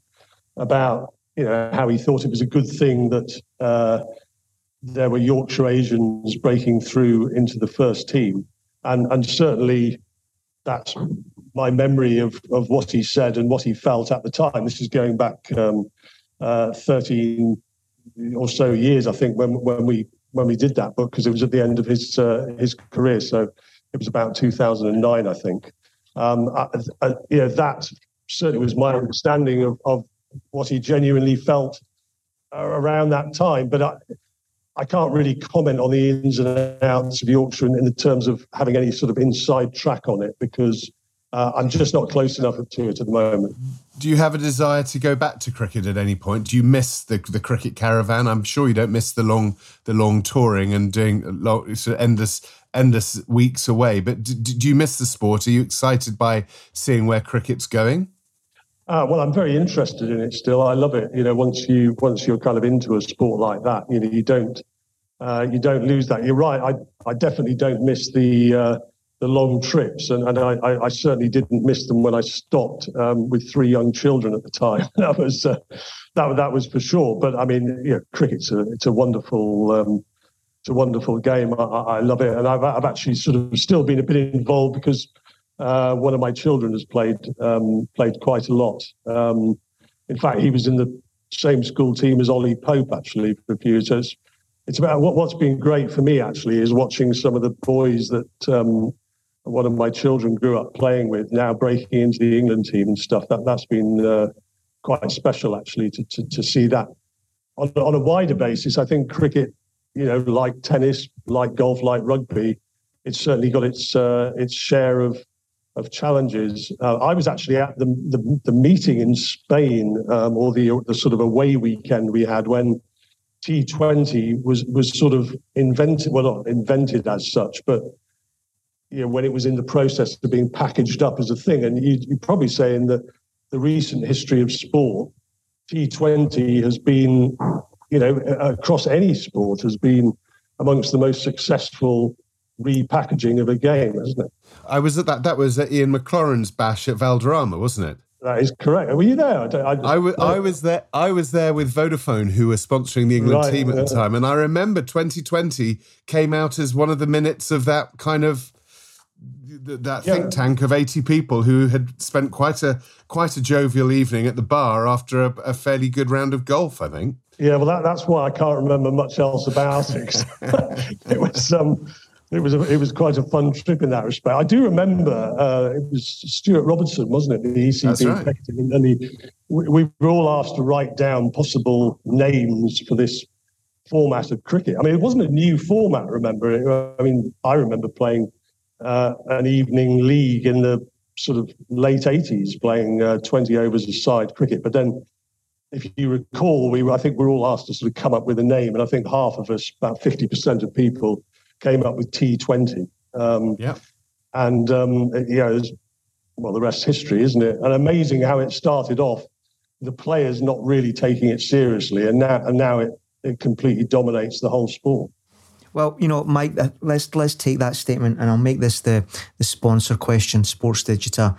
about how he thought it was a good thing that there were Yorkshire Asians breaking through into the first team. And certainly that's my memory of what he said and what he felt at the time. This is going back 13 or so years, I think, when we did that book, because it was at the end of his career, so it was about 2009, I think. That certainly was my understanding of what he genuinely felt around that time. But I can't really comment on the ins and outs of Yorkshire in terms of having any sort of inside track on it, because I'm just not close enough to it at the moment. Do you have a desire to go back to cricket at any point? Do you miss the cricket caravan? I'm sure you don't miss the long touring and doing sort of endless weeks away. But do you miss the sport? Are you excited by seeing where cricket's going? Well, I'm very interested in it still. I love it. Once you're kind of into a sport like that, you don't lose that. You're right. I definitely don't miss the long trips, and I certainly didn't miss them when I stopped with three young children at the time. That was for sure. But I mean, cricket's a wonderful game. I love it, and I've actually sort of still been a bit involved because one of my children has played quite a lot. In fact, he was in the same school team as Ollie Pope actually for a few years. So it's about what's been great for me actually is watching some of the boys that one of my children grew up playing with, now breaking into the England team and stuff. That's been quite special, actually, to see that. On a wider basis, I think cricket, like tennis, like golf, like rugby, it's certainly got its share of challenges. I was actually at the meeting in Spain, or the sort of away weekend we had when T20 was sort of invented. Well, not invented as such, but when it was in the process of being packaged up as a thing. And you'd probably say in the recent history of sport, T20 has been, across any sport, has been amongst the most successful repackaging of a game, isn't it? I was at that. That was at Ian McLaurin's bash at Valderrama, wasn't it? That is correct. Were you there? I was there. I was there with Vodafone, who were sponsoring the England team at the time, and I remember 2020 came out as one of the minutes of that kind of think tank of 80 people who had spent quite a jovial evening at the bar after a fairly good round of golf, I think. Yeah, well, that's why I can't remember much else about it. It was It was quite a fun trip in that respect. I do remember it was Stuart Robertson, wasn't it? The ECB executive, right. And we were all asked to write down possible names for this format of cricket. I mean, it wasn't a new format. Remember, I remember playing an evening league in the sort of late '80s, playing 20 overs a side cricket. But then if you recall, I think we're all asked to sort of come up with a name, and I think half of us, about 50% of people, came up with T20. And well, the rest's history, isn't it? And amazing how it started off, the players not really taking it seriously, and now it completely dominates the whole sport. Well, you know, Mike, let's take that statement, and I'll make this the sponsor question. Sports Digital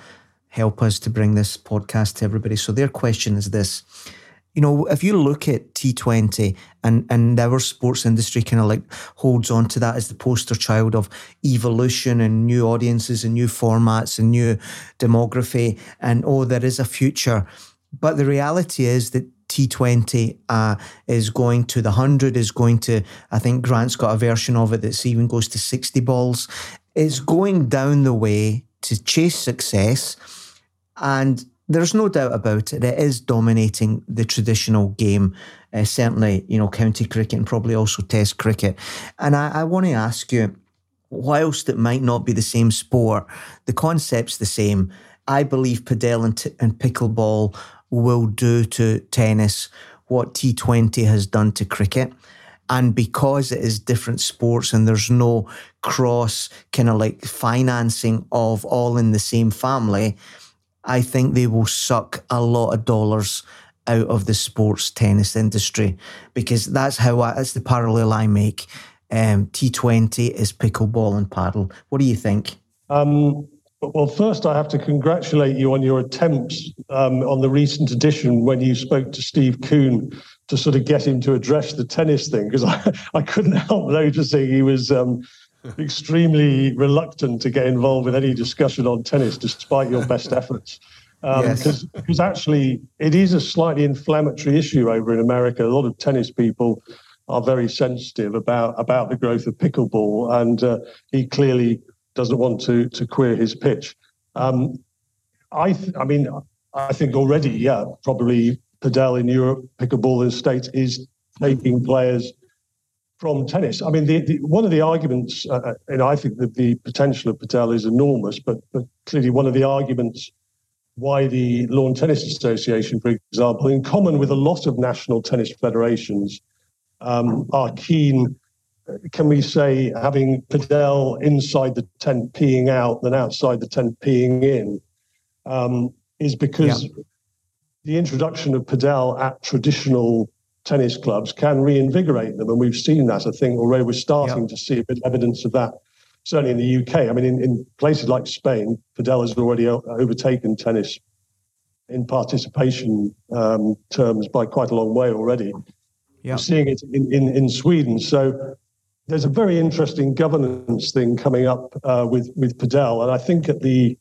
help us to bring this podcast to everybody. So their question is this: you know, if you look at T20 and our sports industry kind of like holds on to that as the poster child of evolution and new audiences and new formats and new demography, and oh, there is a future. But the reality is that T20 is going to the 100, is going to, I think Grant's got a version of it that even goes to 60 balls. It's going down the way to chase success, and there's no doubt about it. It is dominating the traditional game, certainly, you know, county cricket and probably also test cricket. And I want to ask you, whilst it might not be the same sport, the concept's the same. I believe padel and pickleball will do to tennis what T20 has done to cricket. And because it is different sports and there's no cross kind of like financing of all in the same family, I think they will suck a lot of dollars out of the sports tennis industry, because that's the parallel I make. T20 is pickleball and paddle. What do you think? Well, first, I have to congratulate you on your attempts on the recent edition when you spoke to Steve Kuhn to sort of get him to address the tennis thing, because I couldn't help noticing he was extremely reluctant to get involved with any discussion on tennis, despite your best efforts. Because actually, it is a slightly inflammatory issue over in America. A lot of tennis people are very sensitive about the growth of pickleball, and he clearly doesn't want to queer his pitch. I think already, probably padel in Europe, pickleball in the States is taking players from tennis. I mean, one of the arguments, and I think that the potential of padel is enormous, but clearly one of the arguments why the Lawn Tennis Association, for example, in common with a lot of national tennis federations, are keen, can we say, having padel inside the tent peeing out than outside the tent peeing in, is because the introduction of padel at traditional tennis clubs can reinvigorate them. And we've seen that, I think, already. We're starting to see a bit of evidence of that, certainly in the UK. I mean, in places like Spain, padel has already overtaken tennis in participation terms by quite a long way already. We're seeing it in Sweden. So there's a very interesting governance thing coming up with padel, and I think at the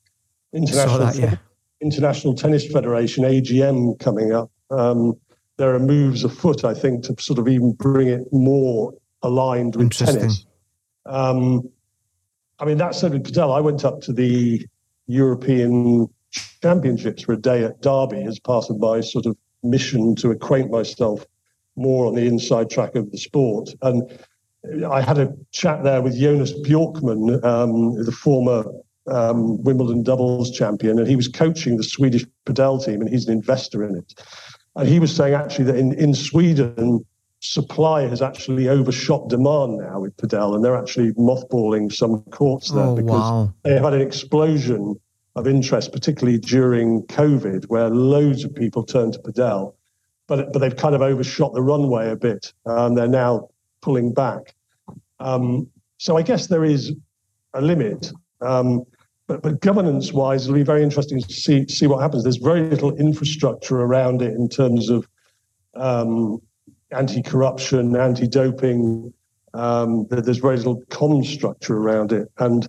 International Tennis Federation (ATF) coming up, there are moves afoot, I think, to sort of even bring it more aligned with tennis. I mean, that's certainly padel. I went up to the European Championships for a day at Derby as part of my sort of mission to acquaint myself more on the inside track of the sport, and I had a chat there with Jonas Bjorkman, the former Wimbledon doubles champion, and he was coaching the Swedish padel team, and he's an investor in it. And he was saying actually that in Sweden, supply has actually overshot demand now with padel, and they're actually mothballing some courts there they have had an explosion of interest, particularly during COVID, where loads of people turned to padel, but they've kind of overshot the runway a bit, and they're now pulling back. So I guess there is a limit, but governance-wise, it'll be very interesting to see what happens. There's very little infrastructure around it in terms of anti-corruption, anti-doping. There's very little comm structure around it, and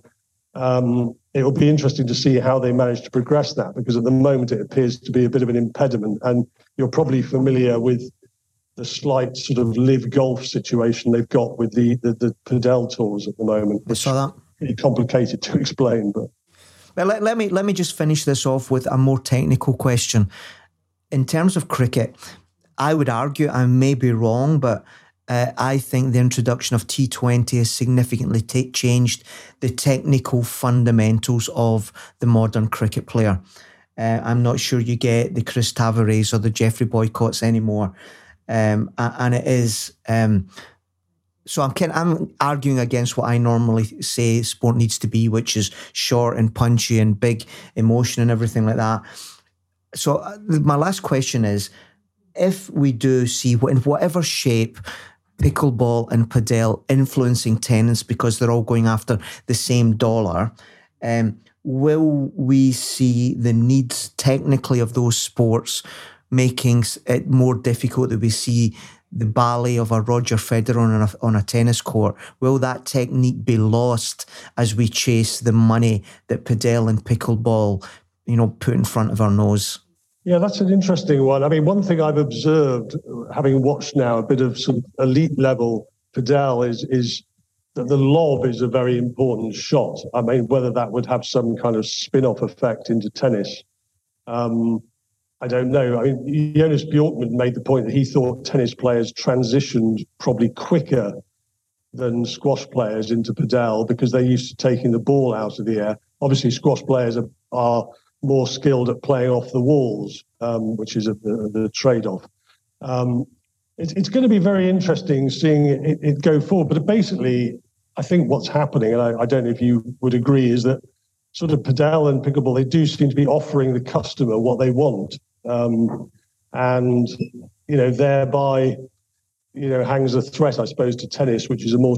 it'll be interesting to see how they manage to progress that, because at the moment it appears to be a bit of an impediment. And you're probably familiar with the slight sort of live golf situation they've got with the padel tours at the moment. I saw that. It's complicated to explain, but let me just finish this off with a more technical question. In terms of cricket, I would argue, I may be wrong, but I think the introduction of T20 has significantly changed the technical fundamentals of the modern cricket player. I'm not sure you get the Chris Taverets or the Geoffrey Boycotts anymore. And it is... So I'm arguing against what I normally say sport needs to be, which is short and punchy and big emotion and everything like that. So my last question is, if we do see, in whatever shape, pickleball and padel influencing tenants because they're all going after the same dollar, will we see the needs technically of those sports making it more difficult that we see the ballet of a Roger Federer on a tennis court? Will that technique be lost as we chase the money that padel and pickleball, put in front of our nose? Yeah, that's an interesting one. I mean, one thing I've observed, having watched now a bit of some elite level padel, is that the lob is a very important shot. I mean, whether that would have some kind of spin-off effect into tennis, I don't know. I mean, Jonas Bjorkman made the point that he thought tennis players transitioned probably quicker than squash players into padel because they're used to taking the ball out of the air. Obviously, squash players are more skilled at playing off the walls, which is the trade-off. It's going to be very interesting seeing it go forward. But basically, I think what's happening, and I don't know if you would agree, is that sort of padel and pickleball, they do seem to be offering the customer what they want. Thereby, hangs a threat, I suppose, to tennis, which is a more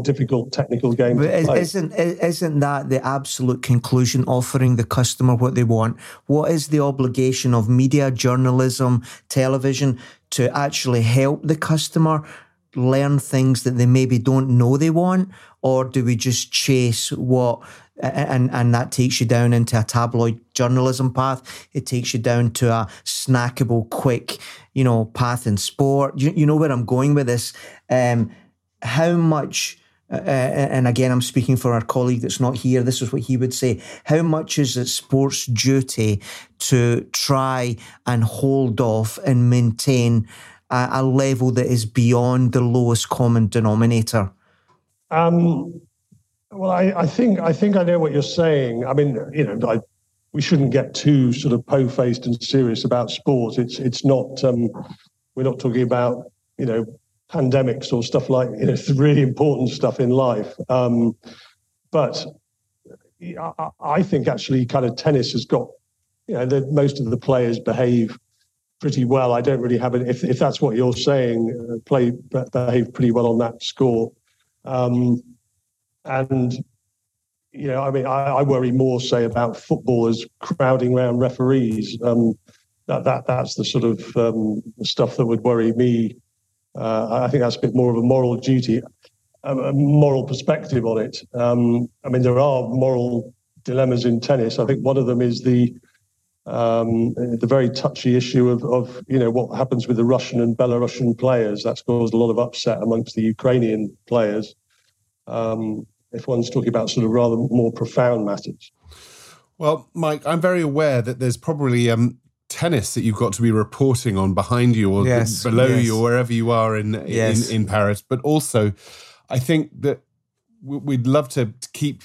difficult technical game to play. Isn't that the absolute conclusion, offering the customer what they want? What is the obligation of media, journalism, television to actually help the customer learn things that they maybe don't know they want? Or do we just chase what... And that takes you down into a tabloid journalism path. It takes you down to a snackable, quick, path in sport. You know where I'm going with this. How much, and again, I'm speaking for our colleague that's not here. This is what he would say. How much is it sport's duty to try and hold off and maintain a level that is beyond the lowest common denominator? Well, I think I know what you're saying. I mean, we shouldn't get too sort of po-faced and serious about sports. It's not. We're not talking about pandemics or stuff like really important stuff in life. But I think actually, kind of tennis has got most of the players behave pretty well. I don't really have it. If that's what you're saying, behave pretty well on that score. And, I worry more, say, about footballers crowding around referees. That's the sort of stuff that would worry me. I think that's a bit more of a moral duty, a moral perspective on it. There are moral dilemmas in tennis. I think one of them is the very touchy issue of what happens with the Russian and Belarusian players. That's caused a lot of upset amongst the Ukrainian players. If one's talking about sort of rather more profound matters. Well, Mike, I'm very aware that there's probably tennis that you've got to be reporting on behind you or below you or wherever you are in Paris. But also, I think that we'd love to keep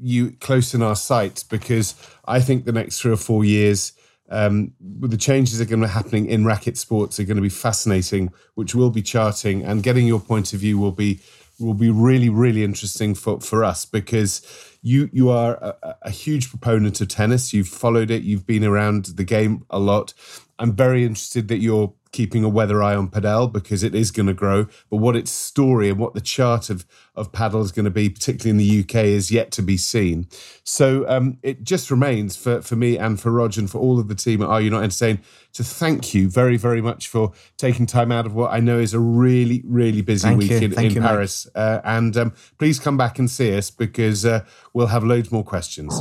you close in our sights because I think the next 3 or 4 years, the changes that are going to be happening in racket sports are going to be fascinating, which we'll be charting, and getting your point of view will be really, really interesting for us because you are a huge proponent of tennis. You've followed it. You've been around the game a lot. I'm very interested that you're keeping a weather eye on padel because it is going to grow. But what its story and what the chart of padel is going to be, particularly in the UK, is yet to be seen. So it just remains for me and for Rog and for all of the team at Are You Not Entertained to thank you very, very much for taking time out of what I know is a really, really busy week in Paris. And please come back and see us because we'll have loads more questions.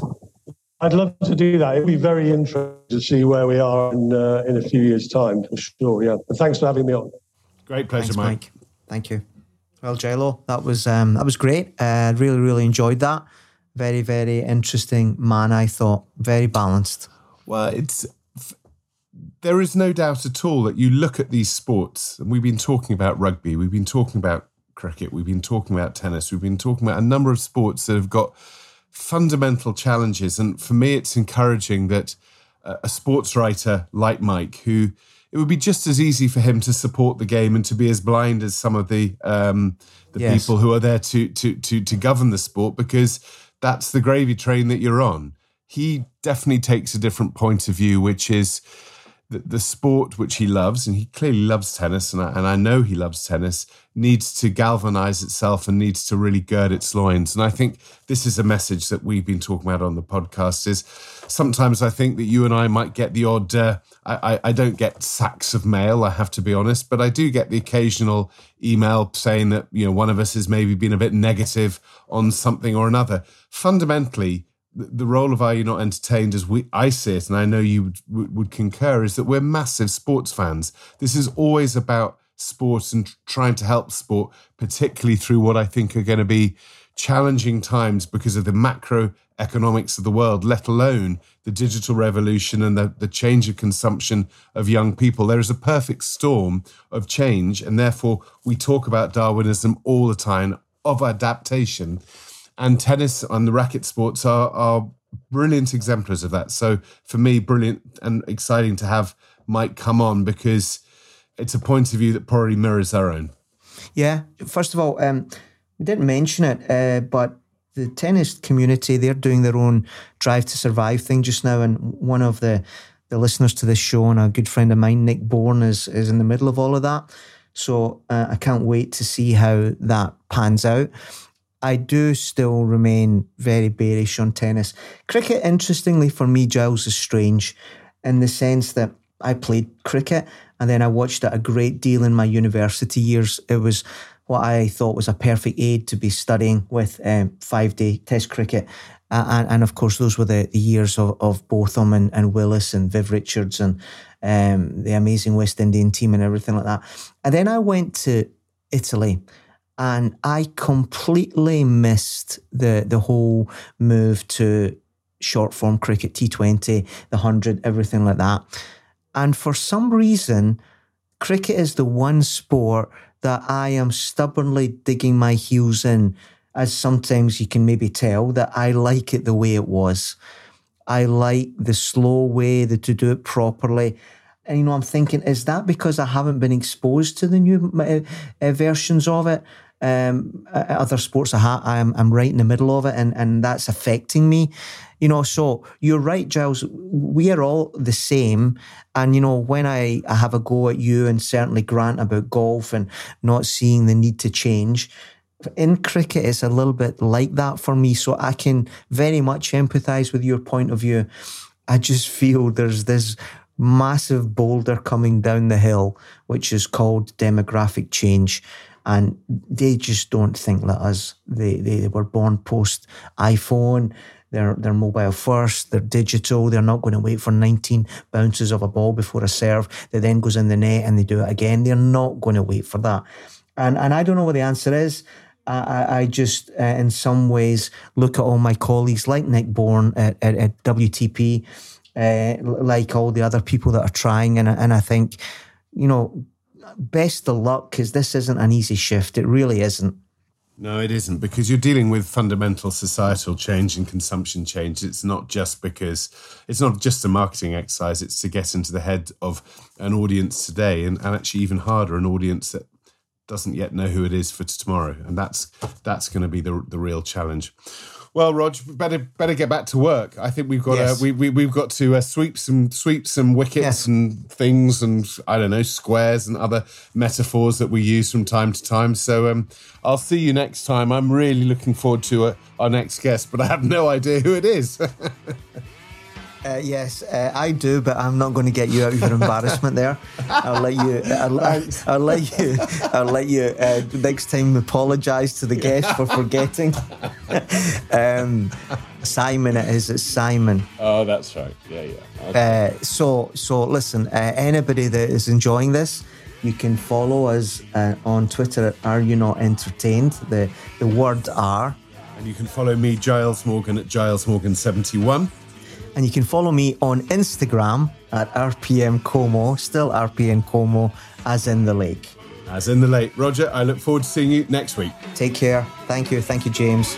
I'd love to do that. It'd be very interesting to see where we are in a few years' time, for sure, yeah. But thanks for having me on. Great pleasure, Mike. Thank you. Well, J-Lo, that was great. Really, really enjoyed that. Very, very interesting man, I thought. Very balanced. Well, there is no doubt at all that you look at these sports, and we've been talking about rugby, we've been talking about cricket, we've been talking about tennis, we've been talking about a number of sports that have got fundamental challenges. And for me, it's encouraging that a sports writer like Mike, who it would be just as easy for him to support the game and to be as blind as some of the yes. people who are there to govern the sport, because that's the gravy train that you're on. He definitely takes a different point of view, which is the sport which he loves, and he clearly loves tennis, and I know he loves tennis, needs to galvanise itself and needs to really gird its loins. And I think this is a message that we've been talking about on the podcast, is sometimes I think that you and I might get the odd, I don't get sacks of mail, I have to be honest, but I do get the occasional email saying that, you know, one of us has maybe been a bit negative on something or another. Fundamentally, the role of Are You Not Entertained, as I see it, and I know you would concur, is that we're massive sports fans. This is always about sport and trying to help sport, particularly through what I think are going to be challenging times because of the macroeconomics of the world, let alone the digital revolution and the change of consumption of young people. There is a perfect storm of change, and therefore we talk about Darwinism all the time, of adaptation. And tennis and the racket sports are brilliant exemplars of that. So for me, brilliant and exciting to have Mike come on, because it's a point of view that probably mirrors our own. Yeah. First of all, we didn't mention it, but the tennis community, they're doing their own Drive to Survive thing just now. And one of the listeners to this show and a good friend of mine, Nick Bourne, is in the middle of all of that. So I can't wait to see how that pans out. I do still remain very bearish on tennis. Cricket, interestingly for me, Giles, is strange in the sense that I played cricket and then I watched it a great deal in my university years. It was what I thought was a perfect aid to be studying with 5-day test cricket. And of course, those were the years of Botham and Willis and Viv Richards and the amazing West Indian team and everything like that. And then I went to Italy. And I completely missed the whole move to short-form cricket, T20, the 100, everything like that. And for some reason, cricket is the one sport that I am stubbornly digging my heels in, as sometimes you can maybe tell that I like it the way it was. I like the slow way, to do it properly. And, you know, I'm thinking, is that because I haven't been exposed to the new versions of it? Other sports, I'm right in the middle of it, and that's affecting me. You know, so you're right, Giles, we are all the same. And, you know, when I have a go at you and certainly Grant about golf and not seeing the need to change, in cricket it's a little bit like that for me. So I can very much empathise with your point of view. I just feel there's this massive boulder coming down the hill, which is called demographic change. And they just don't think like us. They were born post-iPhone. They're mobile first. They're digital. They're not going to wait for 19 bounces of a ball before a serve that then goes in the net and they do it again. They're not going to wait for that. And I don't know what the answer is. I just, in some ways, look at all my colleagues like Nick Bourne at WTP, like all the other people that are trying. And I think, you know, best of luck, because this isn't an easy shift. It really isn't. No, it isn't, because you're dealing with fundamental societal change and consumption change. It's not just a marketing exercise. It's to get into the head of an audience today, and actually even harder, an audience that doesn't yet know who it is for tomorrow. And that's going to be the real challenge. Well, Rog, better get back to work. I think we've got we've got to sweep some wickets and things, and I don't know, squares and other metaphors that we use from time to time. So I'll see you next time. I'm really looking forward to our next guest, but I have no idea who it is. I do, but I'm not going to get you out of your embarrassment there. I'll let you next time apologise to the guest for forgetting. Simon it is, it's Simon. Oh, that's right. Yeah. Okay. So listen, anybody that is enjoying this, you can follow us on Twitter at Are You Not Entertained? The word R. And you can follow me, Giles Morgan, at GilesMorgan71. And you can follow me on Instagram at RPM Como, still RPM Como, as in the lake. As in the lake. Roger, I look forward to seeing you next week. Take care. Thank you. Thank you, James.